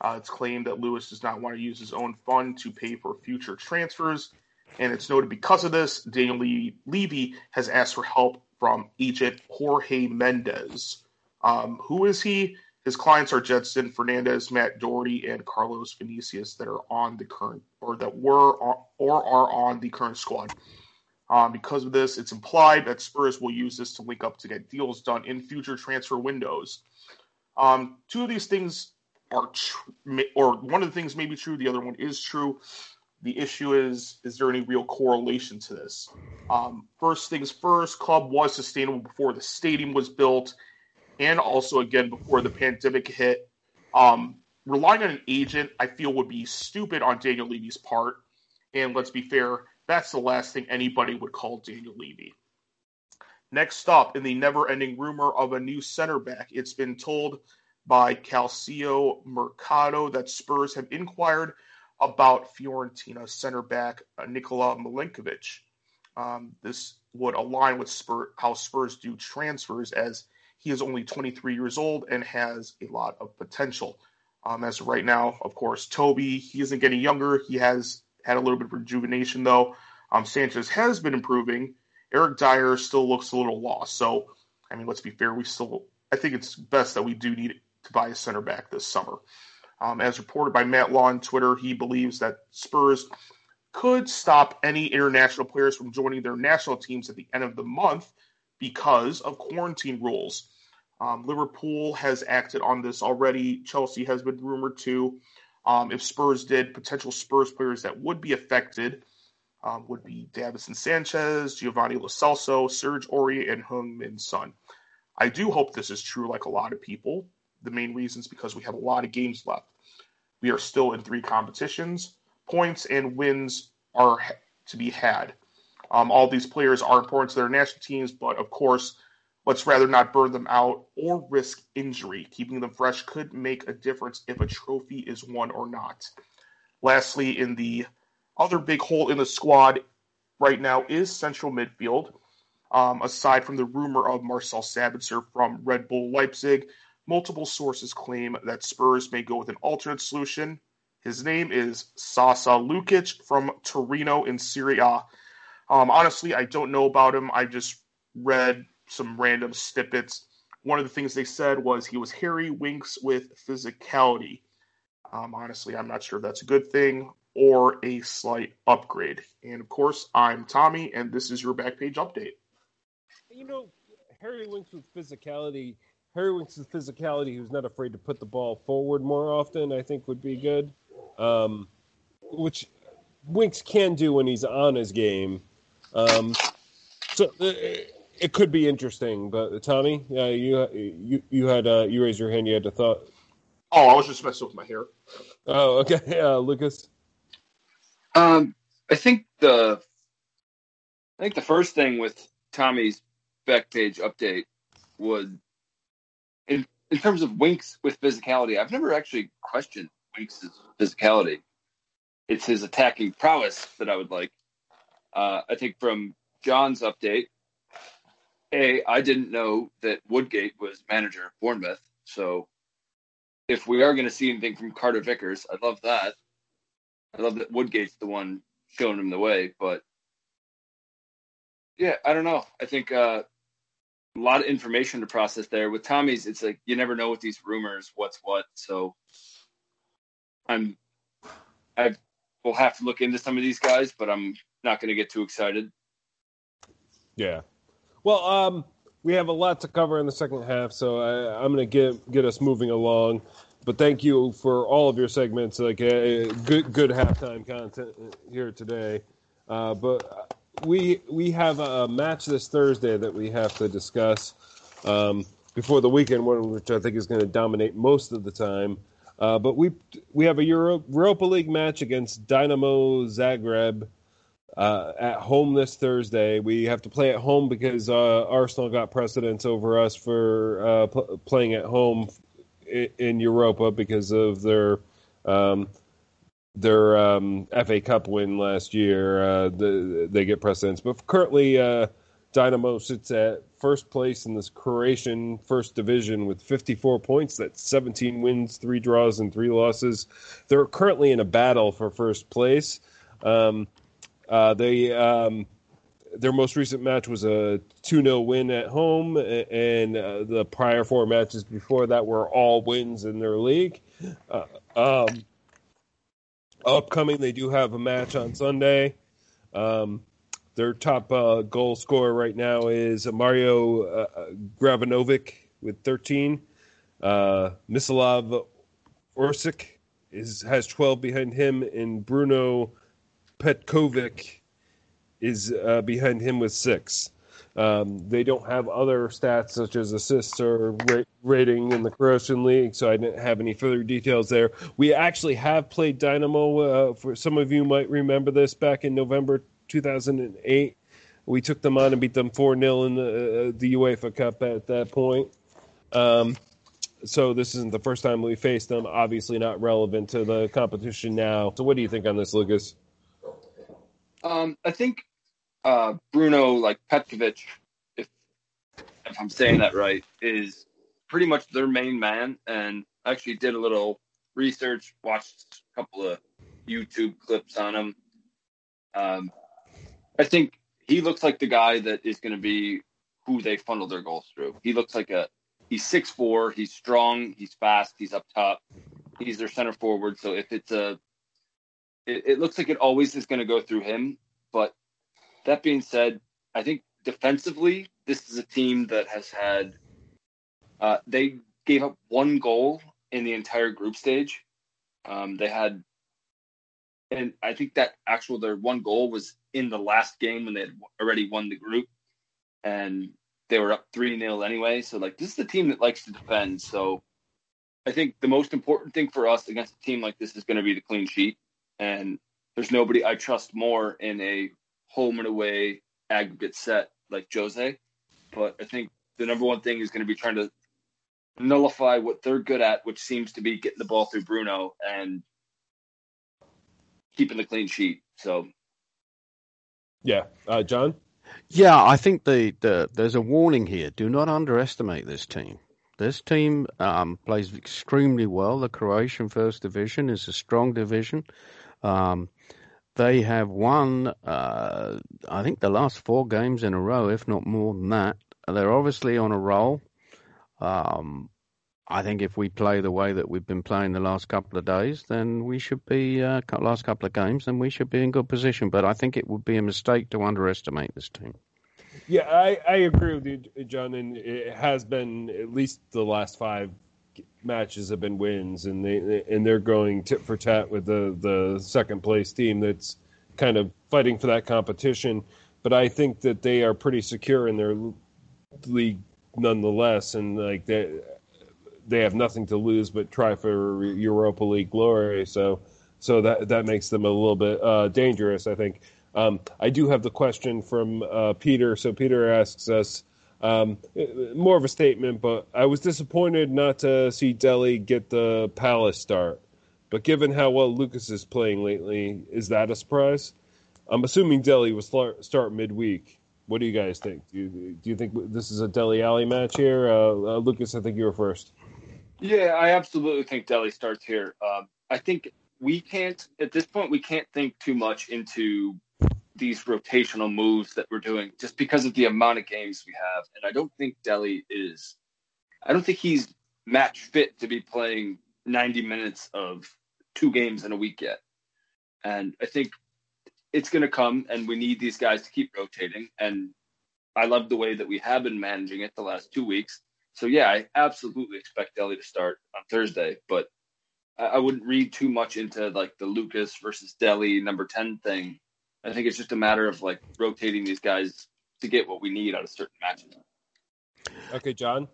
Uh, it's claimed that Lewis does not want to use his own fund to pay for future transfers, and it's noted because of this, Daniel Le- Levy has asked for help from agent Jorge Mendes. Um, who is he? His clients are Jetson Fernandez, Matt Doherty, and Carlos Vinicius that are on the current, or that were or are on the current squad. Um, because of this, it's implied that Spurs will use this to link up to get deals done in future transfer windows. Um, two of these things are, tr- or one of the things may be true, the other one is true. The issue is, is there any real correlation to this? Um, first things first, club was sustainable before the stadium was built. And also, again, before the pandemic hit, um, relying on an agent, I feel, would be stupid on Daniel Levy's part. And let's be fair, that's the last thing anybody would call Daniel Levy. Next up, in the never-ending rumor of a new center back, it's been told by Calcio Mercado that Spurs have inquired about Fiorentina center back uh, Nikola Milinkovic. Um, this would align with Spur, how Spurs do transfers, as he is only twenty-three years old and has a lot of potential. Um, as of right now, of course, Toby, he isn't getting younger. He has had a little bit of rejuvenation, though. Um, Sanchez has been improving. Eric Dyer still looks a little lost. So, I mean, let's be fair. We still, I think it's best that we do need to buy a center back this summer. Um, as reported by Matt Law on Twitter, he believes that Spurs could stop any international players from joining their national teams at the end of the month because of quarantine rules. Um, Liverpool has acted on this already. Chelsea has been rumored to. Um, if Spurs did, potential Spurs players that would be affected um, would be Davinson Sanchez, Giovanni Lo Celso, Serge Aurier, and Heung-min Son. I do hope this is true, like a lot of people. The main reason is because we have a lot of games left. We are still in three competitions. Points and wins are to be had. Um, all these players are important to their national teams, but of course, let's rather not burn them out or risk injury. Keeping them fresh could make a difference if a trophy is won or not. Lastly, in the other big hole in the squad right now is central midfield. Um, aside from the rumor of Marcel Sabitzer from Red Bull Leipzig, multiple sources claim that Spurs may go with an alternate solution. His name is Sasa Lukic from Torino in Serie A. Um, honestly, I don't know about him. I just read some random snippets. One of the things they said was he was Harry Winks with physicality. Um, honestly, I'm not sure if that's a good thing or a slight upgrade. And, of course, I'm Tommy, and this is your Back Page Update. You know, Harry Winks with physicality – Harry Winks' physicality, who's not afraid to put the ball forward more often, I think would be good, um, which Winks can do when he's on his game. Um, so it, it could be interesting. But Tommy, uh, you you you had uh, you raised your hand. You had a thought. Oh, I was just messing with my hair. Oh, okay, uh, Lucas. Um, I think the I think the first thing with Tommy's Back Page Update was. In, in terms of Winks with physicality, I've never actually questioned Winks' physicality. It's his attacking prowess that I would like. Uh, I think from John's update, A, I didn't know that Woodgate was manager of Bournemouth. So if we are going to see anything from Carter Vickers, I love that. I love that Woodgate's the one showing him the way. But, yeah, I don't know. I think... Uh, A lot of information to process there. With Tommy's, it's like you never know with these rumors what's what. So I'm, I will have to look into some of these guys, but I'm not going to get too excited. Yeah. Well, um, we have a lot to cover in the second half, so I, I'm going to get get us moving along. But thank you for all of your segments. Like uh, good good halftime content here today. Uh, but. We we have a match this Thursday that we have to discuss um, before the weekend one, which I think is going to dominate most of the time. Uh, but we we have a Euro, Europa League match against Dynamo Zagreb uh, at home this Thursday. We have to play at home because uh, Arsenal got precedence over us for uh, pl- playing at home in, in Europa because of their. Um, Their um, F A Cup win last year, uh, the, they get precedence. But currently, uh, Dynamo sits at first place in this Croatian first division with fifty-four points. That's seventeen wins, three draws, and three losses. They're currently in a battle for first place. Um, uh, they um, their most recent match was a two nil win at home, and uh, the prior four matches before that were all wins in their league. Uh, um Upcoming, they do have a match on Sunday. Um, their top uh, goal scorer right now is Mario uh, Gravanovic with thirteen. Uh, Mislav Orsic is has twelve behind him, and Bruno Petkovic is uh, behind him with six. Um, they don't have other stats such as assists or ra- rating in the Croatian League, so I didn't have any further details there. We actually have played Dynamo. Uh, for some of you might remember this back in November two thousand eight. We took them on and beat them four nil in the, uh, the UEFA Cup at that point. Um, so this isn't the first time we faced them. Obviously not relevant to the competition now. So what do you think on this, Lucas? Um, I think uh, Bruno like Petkovic, if if I'm saying that right, is pretty much their main man. And I actually did a little research, watched a couple of YouTube clips on him. Um, I think he looks like the guy that is going to be who they funnel their goals through. He looks like a he's six foot four, he's strong, he's fast, he's up top, he's their center forward. So if it's a It, it looks like it always is going to go through him. But that being said, I think defensively, this is a team that has had uh, – they gave up one goal in the entire group stage. Um, they had – and I think that actual – their one goal was in the last game when they had already won the group. And they were up three nil anyway. So, like, this is the team that likes to defend. So I think the most important thing for us against a team like this is going to be the clean sheet. And there's nobody I trust more in a home and away aggregate set like Jose. But I think the number one thing is going to be trying to nullify what they're good at, which seems to be getting the ball through Bruno and keeping the clean sheet. So, yeah. Uh, John? Yeah, I think the, the there's a warning here. Do not underestimate this team. This team um, plays extremely well. The Croatian First Division is a strong division. Um, they have won, uh, I think, the last four games in a row, if not more than that. They're obviously on a roll. Um, I think if we play the way that we've been playing the last couple of days, then we should be, uh, last couple of games, then we should be in good position. But I think it would be a mistake to underestimate this team. Yeah, I, I agree with you, John, and it has been at least the last five matches have been wins, and they and they're going tit for tat with the, the second place team that's kind of fighting for that competition. But I think that they are pretty secure in their league nonetheless, and like they they have nothing to lose but try for Europa League glory. So so that that makes them a little bit uh, dangerous, I think. Um, I do have the question from uh, Peter. So Peter asks us um, more of a statement, but I was disappointed not to see Dele get the Palace start. But given how well Lucas is playing lately, is that a surprise? I'm assuming Dele will start midweek. What do you guys think? Do you, do you think this is a Dele Alli match here? Uh, uh, Lucas, I think you were first. Yeah, I absolutely think Dele starts here. Uh, I think we can't, at this point, we can't think too much into these rotational moves that we're doing just because of the amount of games we have. And I don't think Dele is, I don't think he's match fit to be playing ninety minutes of two games in a week yet. And I think it's going to come, and we need these guys to keep rotating. And I love the way that we have been managing it the last two weeks. So yeah, I absolutely expect Dele to start on Thursday, but I wouldn't read too much into like the Lucas versus Dele number ten thing. I think it's just a matter of like rotating these guys to get what we need out of certain matches. Okay, John?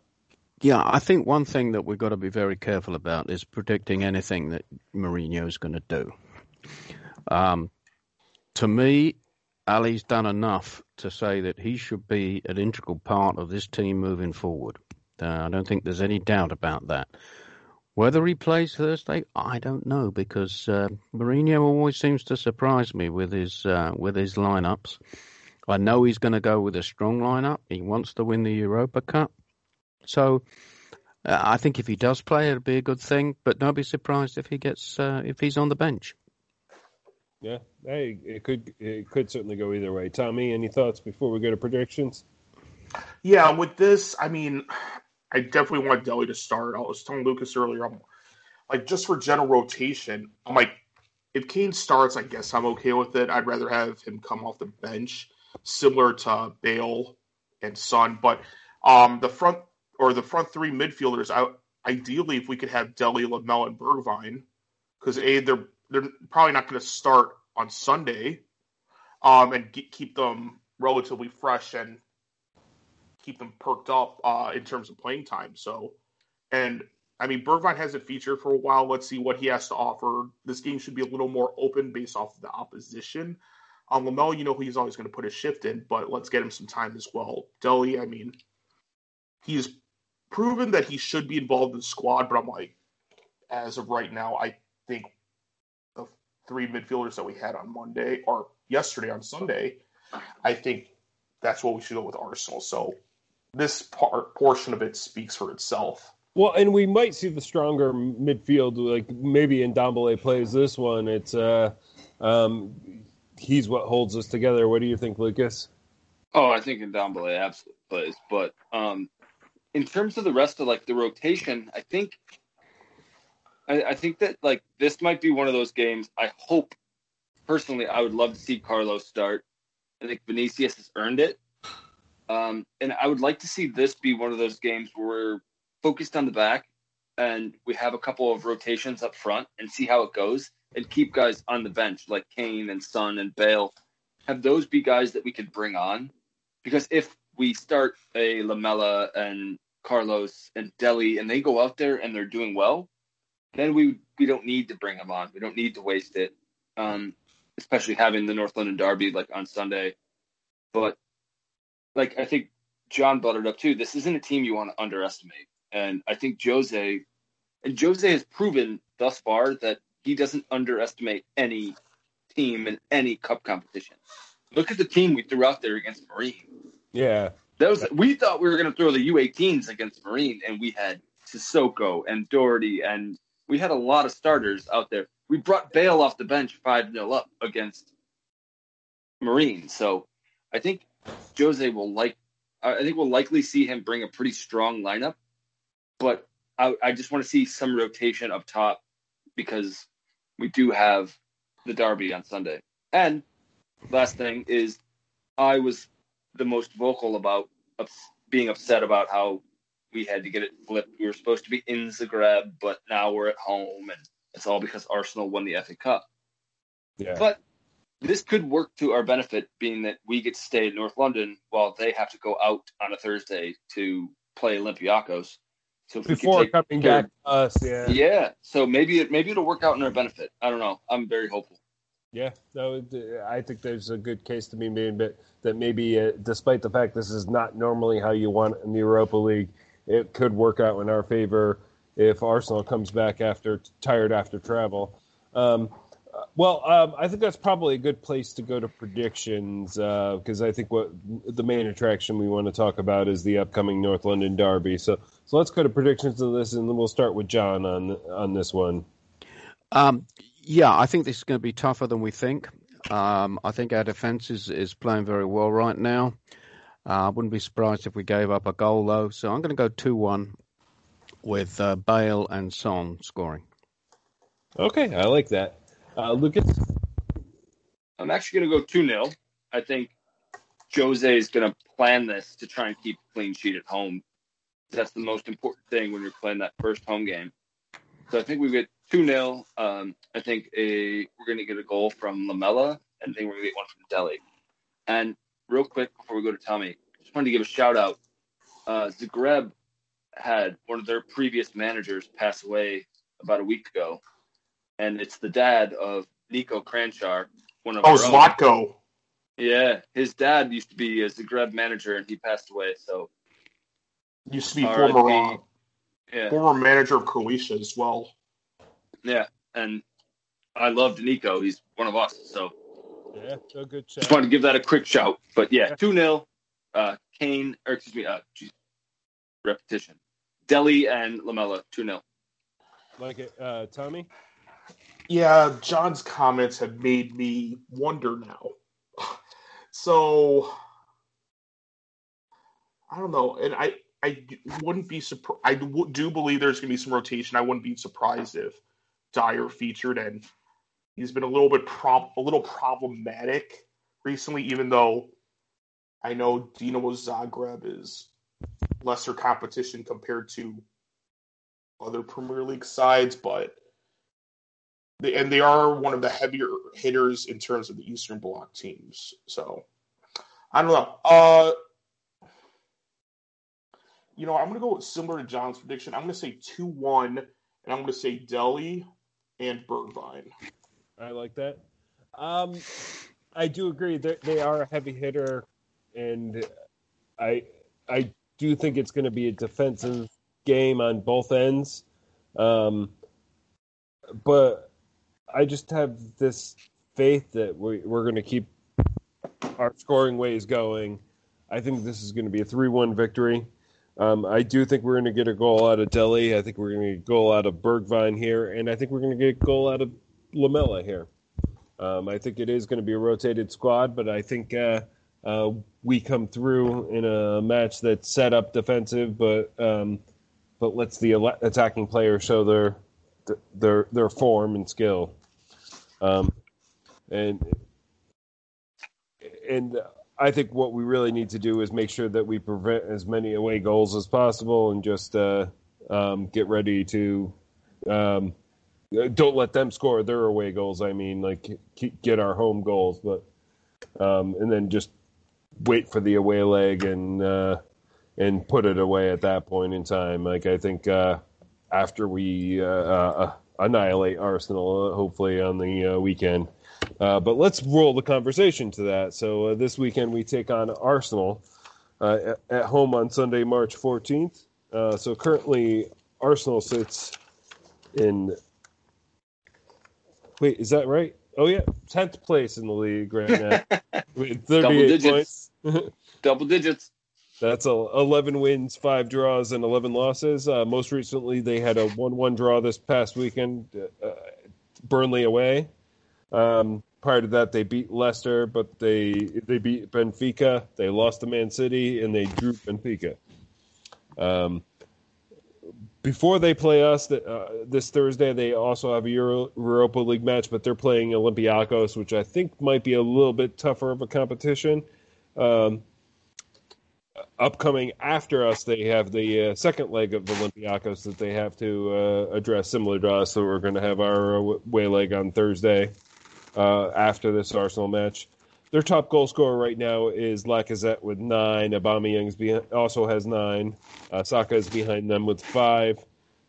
Yeah, I think one thing that we've got to be very careful about is predicting anything that Mourinho is going to do. Um, to me, Ali's done enough to say that he should be an integral part of this team moving forward. Uh, I don't think there's any doubt about that. Whether he plays Thursday, I don't know, because uh, Mourinho always seems to surprise me with his uh, with his lineups. I know he's going to go with a strong lineup. He wants to win the Europa Cup, so uh, I think if he does play, it'll be a good thing. But don't be surprised if he gets uh, if he's on the bench. Yeah, hey, it could it could certainly go either way. Tommy, any thoughts before we go to predictions? Yeah, with this, I mean, I definitely want Dele to start. I was telling Lucas earlier, I'm like, just for general rotation, I'm like, if Kane starts, I guess I'm okay with it. I'd rather have him come off the bench, similar to Bale and Son. But um, the front or the front three midfielders, I, ideally, if we could have Dele, Lamell, and Bergwijn, because a they're they're probably not going to start on Sunday, um, and get, keep them relatively fresh and keep them perked up uh, in terms of playing time. So, and I mean, Bergwijn hasn't featured for a while. Let's see what he has to offer. This game should be a little more open based off of the opposition. On um, Lamell, you know, he's always going to put a shift in, but let's get him some time as well. Dele, I mean, he's proven that he should be involved in the squad, but I'm like, as of right now, I think the three midfielders that we had on Monday or yesterday on Sunday, I think that's what we should go with Arsenal. So this part portion of it speaks for itself. Well, and we might see the stronger midfield, like maybe Ndombele plays this one. It's uh, um, he's what holds us together. What do you think, Lucas? Oh, I think Ndombele absolutely plays. But um, in terms of the rest of like the rotation, I think I, I think that like this might be one of those games. I hope personally, I would love to see Carlos start. I think Vinicius has earned it. Um, and I would like to see this be one of those games where we're focused on the back and we have a couple of rotations up front and see how it goes and keep guys on the bench like Kane and Son and Bale. Have those be guys that we can bring on. Because if we start a Lamela and Carlos and Dele and they go out there and they're doing well, then we we don't need to bring them on. We don't need to waste it, um, especially having the North London derby like on Sunday. But like I think John buttered up too, this isn't a team you want to underestimate. And I think Jose and Jose has proven thus far that he doesn't underestimate any team in any cup competition. Look at the team we threw out there against Marine. Yeah. That was we thought we were gonna throw the U eighteens against Marine, and we had Sissoko and Doherty, and we had a lot of starters out there. We brought Bale off the bench five nil up against Marine. So I think Jose will like. I think we'll likely see him bring a pretty strong lineup, but I, I just want to see some rotation up top because we do have the derby on Sunday. And last thing is, I was the most vocal about being upset about how we had to get it flipped. We were supposed to be in Zagreb, but now we're at home, and it's all because Arsenal won the F A Cup. Yeah, but. This could work to our benefit, being that we get to stay in North London while they have to go out on a Thursday to play Olympiacos. So before coming back to us, yeah. Yeah, so maybe it maybe it'll work out in our benefit. I don't know. I'm very hopeful. Yeah, no, I think there's a good case to be made, but that maybe uh, despite the fact this is not normally how you want it in the Europa League, it could work out in our favor if Arsenal comes back after tired after travel. Um, Well, um, I think that's probably a good place to go to predictions because uh, I think what the main attraction we want to talk about is the upcoming North London derby. So, so let's go to predictions of this, and then we'll start with John on on this one. Um, yeah, I think this is going to be tougher than we think. Um, I think our defense is, is playing very well right now. I uh, wouldn't be surprised if we gave up a goal though. So I'm going to go two one with uh, Bale and Son scoring. Okay, I like that. Uh, Lucas? I'm actually going to go two nil. I think Jose is going to plan this to try and keep a clean sheet at home. That's the most important thing when you're playing that first home game. So I think we get two nil. Um, I think a, we're going to get a goal from Lamela, and I think we're going to get one from Dele. And real quick, before we go to Tommy, I just wanted to give a shout-out. Uh, Zagreb had one of their previous managers pass away about a week ago. And it's the dad of Niko Kranjčar, one of oh, our Zlatko. Own. Yeah, his dad used to be a Zagreb manager, and he passed away. So used to be former uh, yeah. former manager of Croatia as well. Yeah, and I loved Niko. He's one of us. So yeah, so good. Shout. Just wanted to give that a quick shout. But yeah, two nil. Uh, Kane, or excuse me, uh, geez, repetition. Dele and Lamela, two nil. Like it, uh, Tommy. Yeah, John's comments have made me wonder now. So, I don't know. And I, I wouldn't be surprised. I do believe there's going to be some rotation. I wouldn't be surprised if Dyer featured. And he's been a little bit prob- a little problematic recently, even though I know Dinamo Zagreb is lesser competition compared to other Premier League sides, but and they are one of the heavier hitters in terms of the Eastern Bloc teams. So, I don't know. Uh, you know, I'm going to go with similar to John's prediction. I'm going to say two one, and I'm going to say Dele and Bergwijn. I like that. Um, I do agree that they are a heavy hitter, and I I do think it's going to be a defensive game on both ends. Um, but I just have this faith that we, we're going to keep our scoring ways going. I think this is going to be a three one victory. Um, I do think we're going to get a goal out of Dele. I think we're going to get a goal out of Bergwijn here, and I think we're going to get a goal out of Lamela here. Um, I think it is going to be a rotated squad, but I think uh, uh, we come through in a match that's set up defensive, but um, but lets the attacking player show their their their form and skill. Um, and and I think what we really need to do is make sure that we prevent as many away goals as possible, and just uh, um, get ready to. Um, Don't let them score their away goals. I mean, like, get our home goals, but um, and then just wait for the away leg and uh, and put it away at that point in time. Like, I think uh, after we uh, uh, annihilate Arsenal, uh, hopefully on the uh, weekend. Uh, but let's roll the conversation to that. So uh, this weekend we take on Arsenal uh, at home on Sunday, March fourteenth. Uh, so currently Arsenal sits in. Wait, is that right? Oh, yeah. tenth place in the league right now. With thirty-eight Double points. Double digits. That's a, eleven wins, five draws, and eleven losses. Uh, most recently, they had a one one draw this past weekend, uh, Burnley away. Um, prior to that, they beat Leicester, but they they beat Benfica. They lost to Man City, and they drew Benfica. Um Before they play us uh, this Thursday, they also have a Euro- Europa League match, but they're playing Olympiacos, which I think might be a little bit tougher of a competition. Um, upcoming after us, they have the uh, second leg of Olympiacos that they have to uh, address, similar to us, so we're going to have our away leg on Thursday uh, after this Arsenal match. Their top goal scorer right now is Lacazette with nine. Aubameyang's behind, also has nine. Uh, Saka is behind them with five.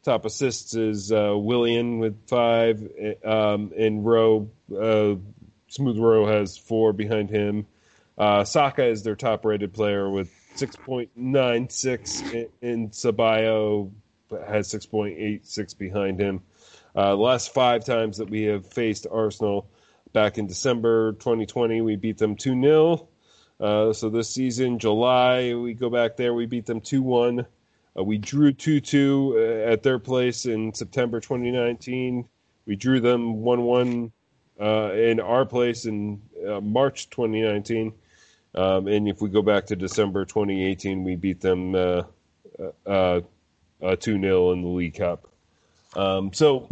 Top assists is uh, Willian with five. Um, and Rowe, uh, Smooth Rowe has four behind him. Uh, Saka is their top-rated player with six point nine six, and Ceballos has six point eight six behind him. Uh, the last five times that we have faced Arsenal, back in December twenty twenty, we beat them two nil. Uh, so this season, July, we go back there. We beat them two one. Uh, we drew two two uh, at their place in September twenty nineteen. We drew them one one uh, in our place in uh, March twenty nineteen. Um, and if we go back to December twenty eighteen, we beat them uh, uh, uh, two nil in the League Cup. Um, so...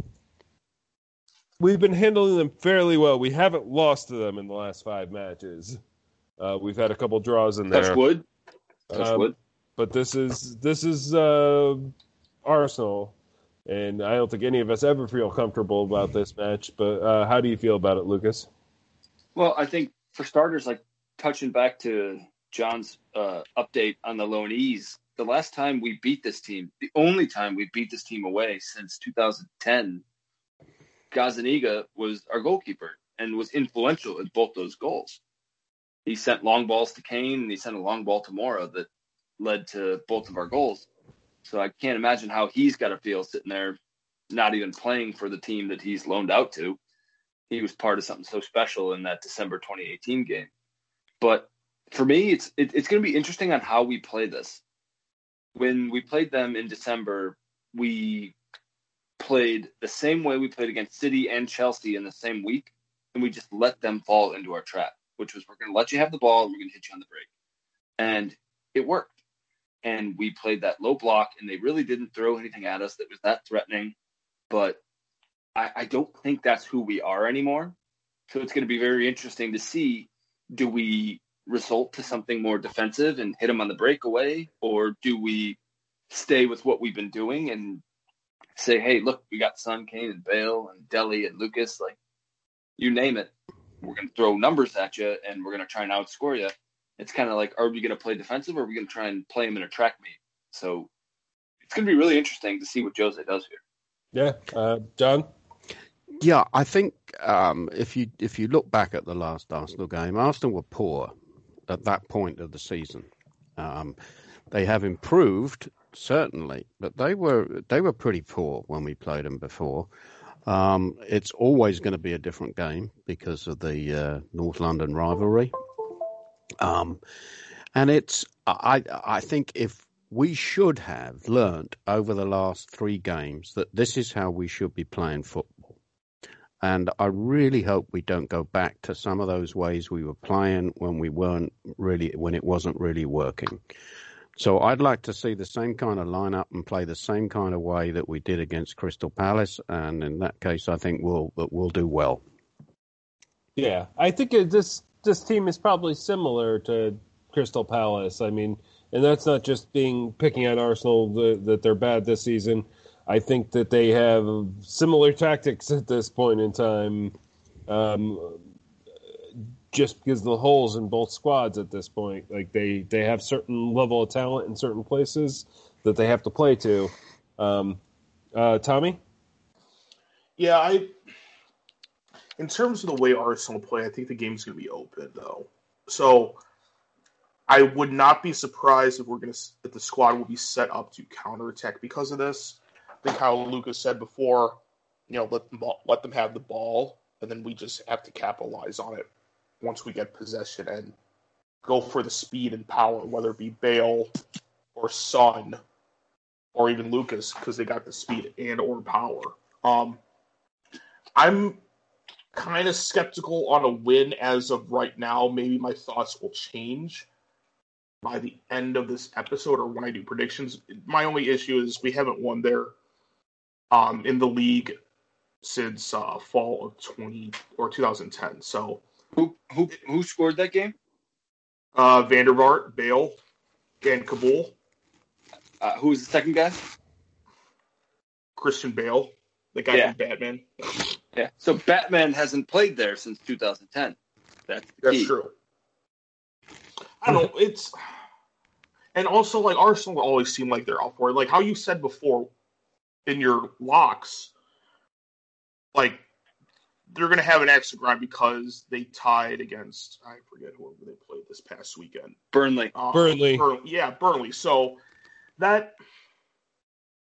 We've been handling them fairly well. We haven't lost to them in the last five matches. Uh, we've had a couple draws in there. That's wood. That's um, wood. But this is this is uh, Arsenal, and I don't think any of us ever feel comfortable about this match. But uh, how do you feel about it, Lucas? Well, I think for starters, like touching back to John's uh, update on the loanees, the last time we beat this team, the only time we beat this team away since two thousand ten. Gazaniga was our goalkeeper and was influential in both those goals. He sent long balls to Kane, and he sent a long ball to Moura that led to both of our goals. So I can't imagine how he's got to feel sitting there not even playing for the team that he's loaned out to. He was part of something so special in that December twenty eighteen game. But for me, it's it, it's going to be interesting on how we play this. When we played them in December, we played the same way we played against City and Chelsea in the same week, and we just let them fall into our trap, which was we're going to let you have the ball and we're going to hit you on the break. And it worked. And we played that low block, and they really didn't throw anything at us that was that threatening. But I, I don't think that's who we are anymore. So it's going to be very interesting to see, do we resort to something more defensive and hit them on the breakaway, or do we stay with what we've been doing and say, hey, look, we got Son, Kane, and Bale, and Dele, and Lucas, like, you name it. We're going to throw numbers at you, and we're going to try and outscore you. It's kind of like, are we going to play defensive, or are we going to try and play him in a track meet? So it's going to be really interesting to see what Jose does here. Yeah. Uh, John? Yeah, I think um, if you if you look back at the last Arsenal game, Arsenal were poor at that point of the season. Um, they have improved, certainly, but they were they were pretty poor when we played them before. Um, it's always going to be a different game because of the uh, North London rivalry. Um, and it's I I think if we should have learnt over the last three games that this is how we should be playing football. And I really hope we don't go back to some of those ways we were playing when we weren't really, when it wasn't really working. So I'd like to see the same kind of lineup and play the same kind of way that we did against Crystal Palace. And in that case, I think we'll we'll do well. Yeah, I think it, this this team is probably similar to Crystal Palace. I mean, and that's not just being picking on Arsenal the, that they're bad this season. I think that they have similar tactics at this point in time, um, just because of the holes in both squads at this point. Like they, they have certain level of talent in certain places that they have to play to. Um, uh, Tommy? Yeah, I. In terms of the way Arsenal play, I think the game's going to be open, though. So I would not be surprised if we're going to that the squad will be set up to counterattack because of this. I think how Lucas said before, you know, let them, ball, let them have the ball, and then we just have to capitalize on it once we get possession and go for the speed and power, whether it be Bale or Son or even Lucas, because they got the speed and or power. Um, I'm kind of skeptical on a win as of right now. Maybe my thoughts will change by the end of this episode or when I do predictions. My only issue is we haven't won there. Um, in the league since uh, fall of twenty or twenty ten. So who who who scored that game? Uh, Vandervaart, Bale, and Kabul. Uh, who was the second guy? Christian Bale, the guy yeah. from Batman. Yeah. So Batman hasn't played there since two thousand ten. That's the that's key. True. I don't know. It's and also like Arsenal always seem like they're up for it. Like how you said before. In your locks, like, they're going to have an extra grind because they tied against, I forget whoever they played this past weekend. Burnley. Uh, Burnley. Burnley. Yeah, Burnley. So that,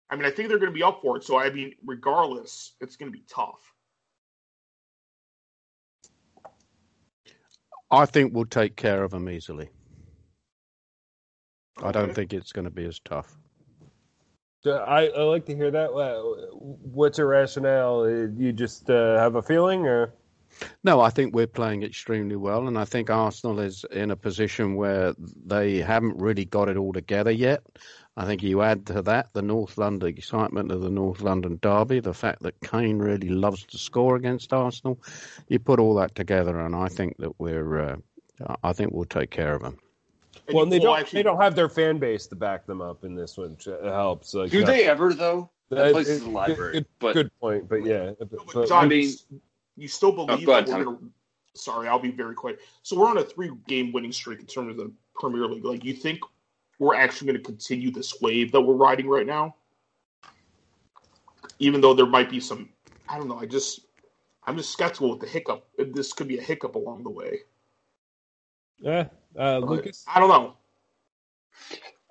I mean, I think they're going to be up for it. So, I mean, regardless, it's going to be tough. I think we'll take care of them easily. Okay. I don't think it's going to be as tough. I, I like to hear that. What's your rationale? You just uh, have a feeling, or no? I think we're playing extremely well, and I think Arsenal is in a position where they haven't really got it all together yet. I think you add to that the North London excitement of the North London derby, the fact that Kane really loves to score against Arsenal. You put all that together, and I think that we're. Uh, I think we'll take care of them. And well, and they don't, actually, they don't have their fan base to back them up in this one. It helps. Like, do uh, they ever, though? That place is a library. Good, but, good point, but yeah. But, but John, I mean, you still believe oh, go ahead, that we're going to – sorry, I'll be very quick. So we're on a three-game winning streak in terms of the Premier League. Like, you think we're actually going to continue this wave that we're riding right now? Even though there might be some – I don't know. I just – I'm just skeptical with the hiccup. This could be a hiccup along the way. Yeah. Uh, Lucas, I don't know.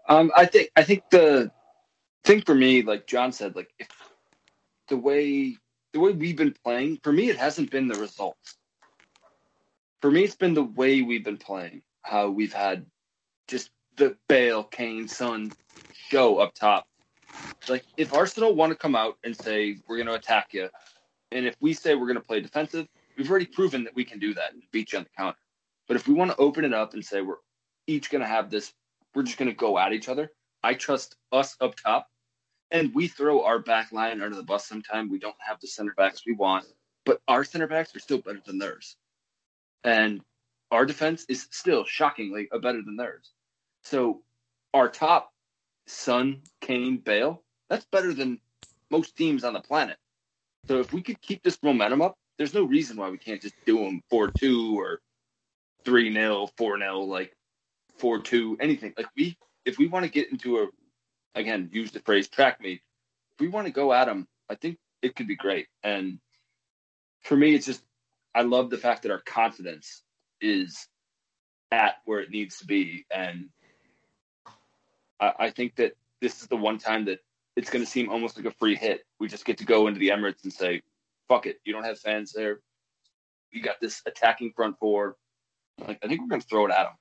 Um, I think I think the thing for me, like John said, like if the way the way we've been playing, for me, it hasn't been the results. For me, it's been the way we've been playing. How we've had just the Bale, Kane, Son show up top. Like if Arsenal want to come out and say we're going to attack you, and if we say we're going to play defensive, we've already proven that we can do that and beat you on the counter. But if we want to open it up and say we're each going to have this, we're just going to go at each other, I trust us up top. And we throw our back line under the bus sometime. We don't have the center backs we want. But our center backs are still better than theirs. And our defense is still, shockingly, better than theirs. So our top, Son, Kane, Bale, that's better than most teams on the planet. So if we could keep this momentum up, there's no reason why we can't just do them four two or three nil, four nil, like four two, anything. Like we, if we want to get into a, again, use the phrase track meet, if we want to go at them, I think it could be great. And for me, it's just, I love the fact that our confidence is at where it needs to be. And I, I think that this is the one time that it's going to seem almost like a free hit. We just get to go into the Emirates and say, fuck it. You don't have fans there. You got this attacking front four. Like, I think we're going to throw it at them.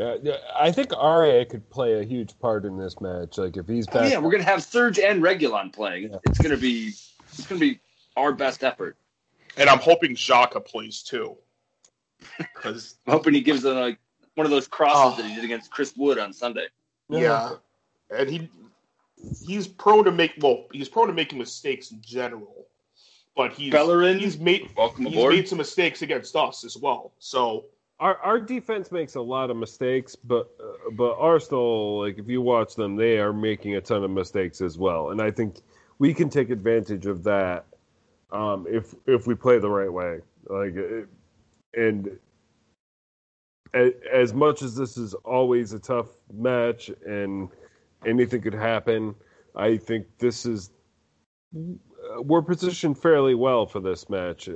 Uh, I think Aurier could play a huge part in this match. Like if he's back, oh, yeah, we're going to have Serge and Reguilon playing. Yeah. It's going to be it's going to be our best effort. And I'm hoping Xhaka plays too. Cause I'm hoping he gives them like one of those crosses oh. that he did against Chris Wood on Sunday. Yeah, yeah. and he he's prone to make well, he's prone to making mistakes in general. But he's Bellerin, he's made welcome he's aboard. made some mistakes against us as well. So our our defense makes a lot of mistakes, but uh, but Arsenal, like if you watch them, they are making a ton of mistakes as well. And I think we can take advantage of that um, if if we play the right way. Like it, and as much as this is always a tough match and anything could happen, I think this is. We're positioned fairly well for this match,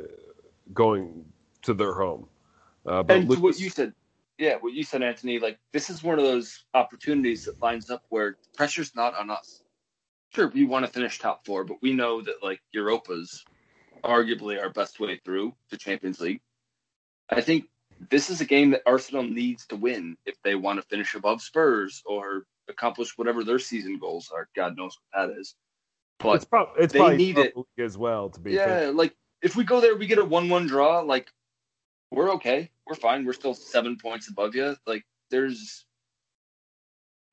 going to their home. Uh, but and Lucas... what you said, yeah, what you said, Anthony. Like this is one of those opportunities that lines up where pressure's not on us. Sure, we want to finish top four, but we know that like Europa's arguably our best way through to Champions League. I think this is a game that Arsenal needs to win if they want to finish above Spurs or accomplish whatever their season goals are. God knows what that is. But it's, prob- it's they probably need it as well to be. Yeah, fair. Like if we go there, we get a one-one draw. Like we're okay, we're fine. We're still seven points above you. Like there's,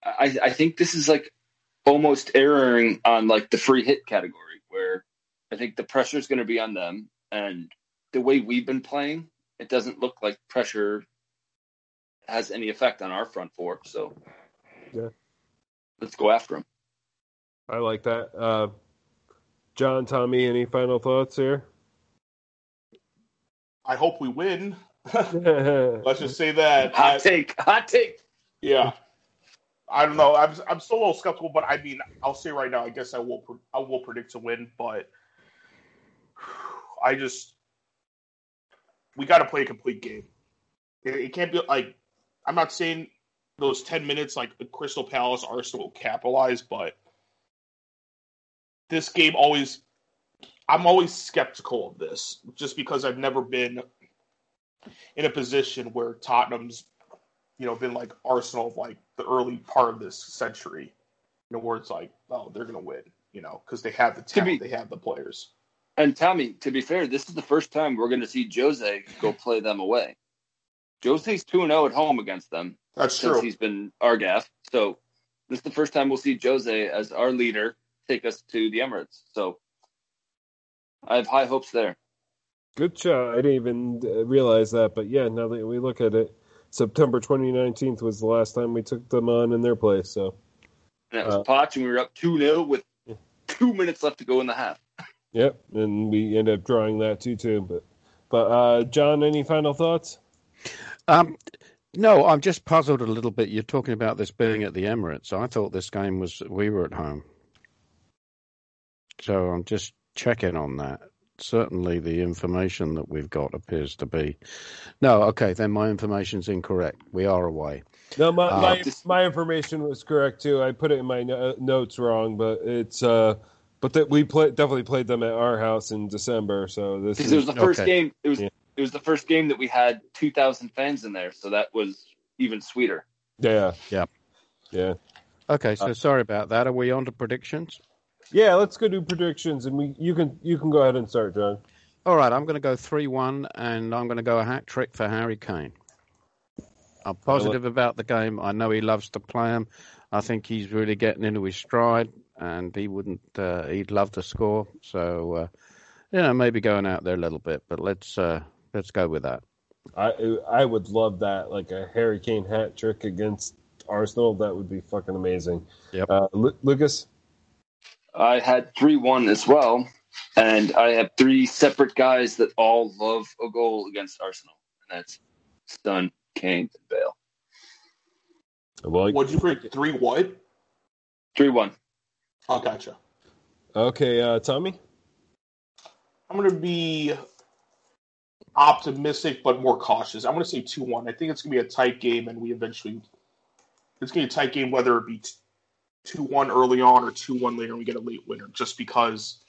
I I think this is like almost erring on like the free hit category, where I think the pressure is going to be on them, and the way we've been playing, it doesn't look like pressure has any effect on our front four. So yeah, let's go after them. I like that. Uh, John, Tommy, any final thoughts here? I hope we win. Let's just say that. Hot I, take. Hot take. Yeah. I don't know. I'm I'm still a little skeptical, but I mean, I'll say right now, I guess I will I will predict to win, but I just we got to play a complete game. It, it can't be like I'm not saying those ten minutes like Crystal Palace Arsenal capitalize, but this game always, I'm always skeptical of this, just because I've never been in a position where Tottenham's, you know, been like Arsenal of like the early part of this century, you know, where it's like, oh, they're going to win, you know, because they have the talent, be, they have the players. And Tommy, to be fair, this is the first time we're going to see Jose go play them away. Jose's two and oh at home against them. That's since true. He's been our gaff. So this is the first time we'll see Jose as our leader take us to the Emirates. So I have high hopes there. Good shot. I didn't even realize that, but yeah, now that we look at it, September twenty nineteen was the last time we took them on in their place. So and that was uh, Poch, and we were up two nil with yeah. two minutes left to go in the half. Yep, and we ended up drawing that two two. But, but uh, John, any final thoughts? Um. No, I'm just puzzled a little bit. You're talking about this being at the Emirates. I thought this game was we were at home. So I'm just checking on that. Certainly the information that we've got appears to be... No, okay, then my information's incorrect. We are away. No, my uh, my, my information was correct, too. I put it in my no- notes wrong, but it's uh, but that we play, definitely played them at our house in December. So this is, it was the first okay. game. It was yeah. it was the first game that we had two thousand fans in there, so that was even sweeter. Yeah, yeah, yeah. Okay, so uh, sorry about that. Are we on to predictions? Yeah, let's go do predictions, and we you can you can go ahead and start, John. All right, I'm going to go three one, and I'm going to go a hat trick for Harry Kane. I'm positive about the game. I know he loves to play him. I think he's really getting into his stride, and he wouldn't. Uh, he'd love to score, so uh, you know maybe going out there a little bit, but let's uh, let's go with that. I I would love that, like a Harry Kane hat trick against Arsenal. That would be fucking amazing. Yep. Uh, Lu- Lucas. I had three one as well, and I have three separate guys that all love a goal against Arsenal, and that's Son, Kane, and Bale. Well, what'd you predict? Three what? three one. Oh, gotcha. Okay, uh, Tommy? I'm going to be optimistic but more cautious. I'm going to say two one. I think it's going to be a tight game, and we eventually it's going to be a tight game, whether it be two one early on or two one later and we get a late winner, just because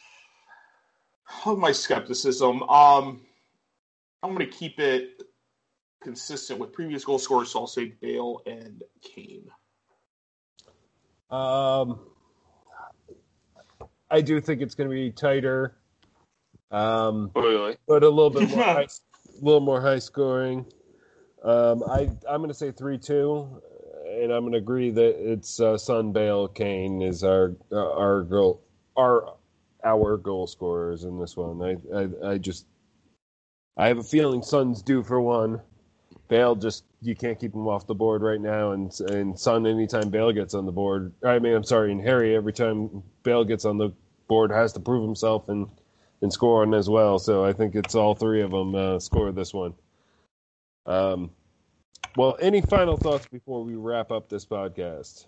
of my skepticism. Um, I'm going to keep it consistent with previous goal scorers, so I'll say Bale and Kane. Um, I do think it's going to be tighter, um, really? but a little bit more, high, a little more high scoring. Um, I I'm going to say three two, and I'm going to agree that it's uh, Son, Bale, Kane is our uh, our goal our our goal scorers in this one. I, I I just I have a feeling Son's due for one. Bale, just you can't keep him off the board right now, and and Son, anytime Bale gets on the board, I mean, I'm sorry, and Harry, every time Bale gets on the board, has to prove himself and, and score on as well. So I think it's all three of them uh, score this one. Um, well, any final thoughts before we wrap up this podcast?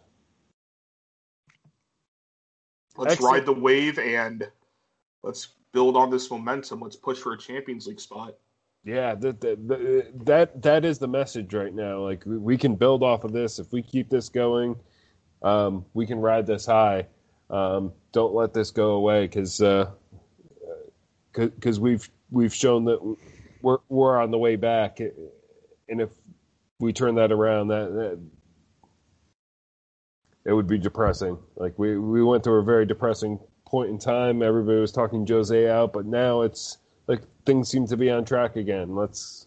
Let's Excellent. ride the wave and let's build on this momentum. Let's push for a Champions League spot. Yeah, that, that that that is the message right now. Like, we can build off of this. If we keep this going, um, we can ride this high. Um, don't let this go away, because uh, because we've we've shown that we're we're on the way back. And if we turn that around, that, that it would be depressing. Like, we we went through a very depressing point in time. Everybody was talking Jose out, but now it's. Like, things seem to be on track again. Let's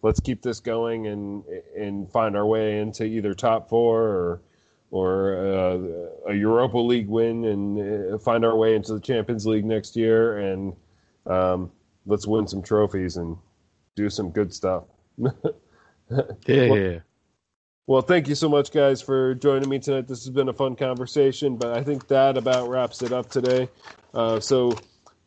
let's keep this going and and find our way into either top four or or uh, a Europa League win and find our way into the Champions League next year. And um, let's win some trophies and do some good stuff. yeah. Well, well, thank you so much, guys, for joining me tonight. This has been a fun conversation, but I think that about wraps it up today. Uh, so.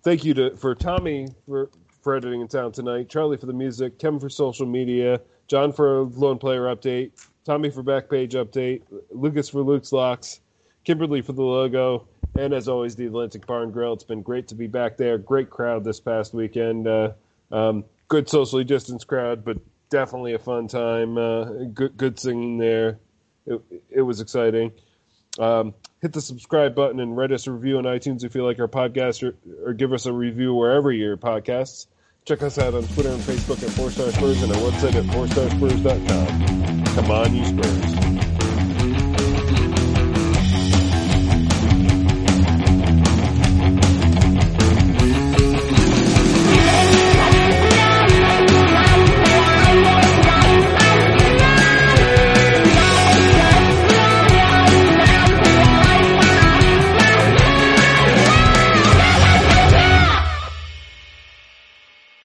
Thank you to for Tommy for, for editing in town tonight, Charlie for the music, Kevin for social media, John for Lone Player Update, Tommy for Backpage Update, Lucas for Luke's Locks, Kimberly for the logo, and as always, the Atlantic Bar and Grill. It's been great to be back there. Great crowd this past weekend. Uh, um, good socially distanced crowd, but definitely a fun time. Uh, good, good singing there. It, it was exciting. Um, hit the subscribe button and write us a review on iTunes if you like our podcast, or, or give us a review wherever your podcasts. Check us out on Twitter and Facebook at Four Star Spurs and our website at four star spurs dot com. Come on, you Spurs.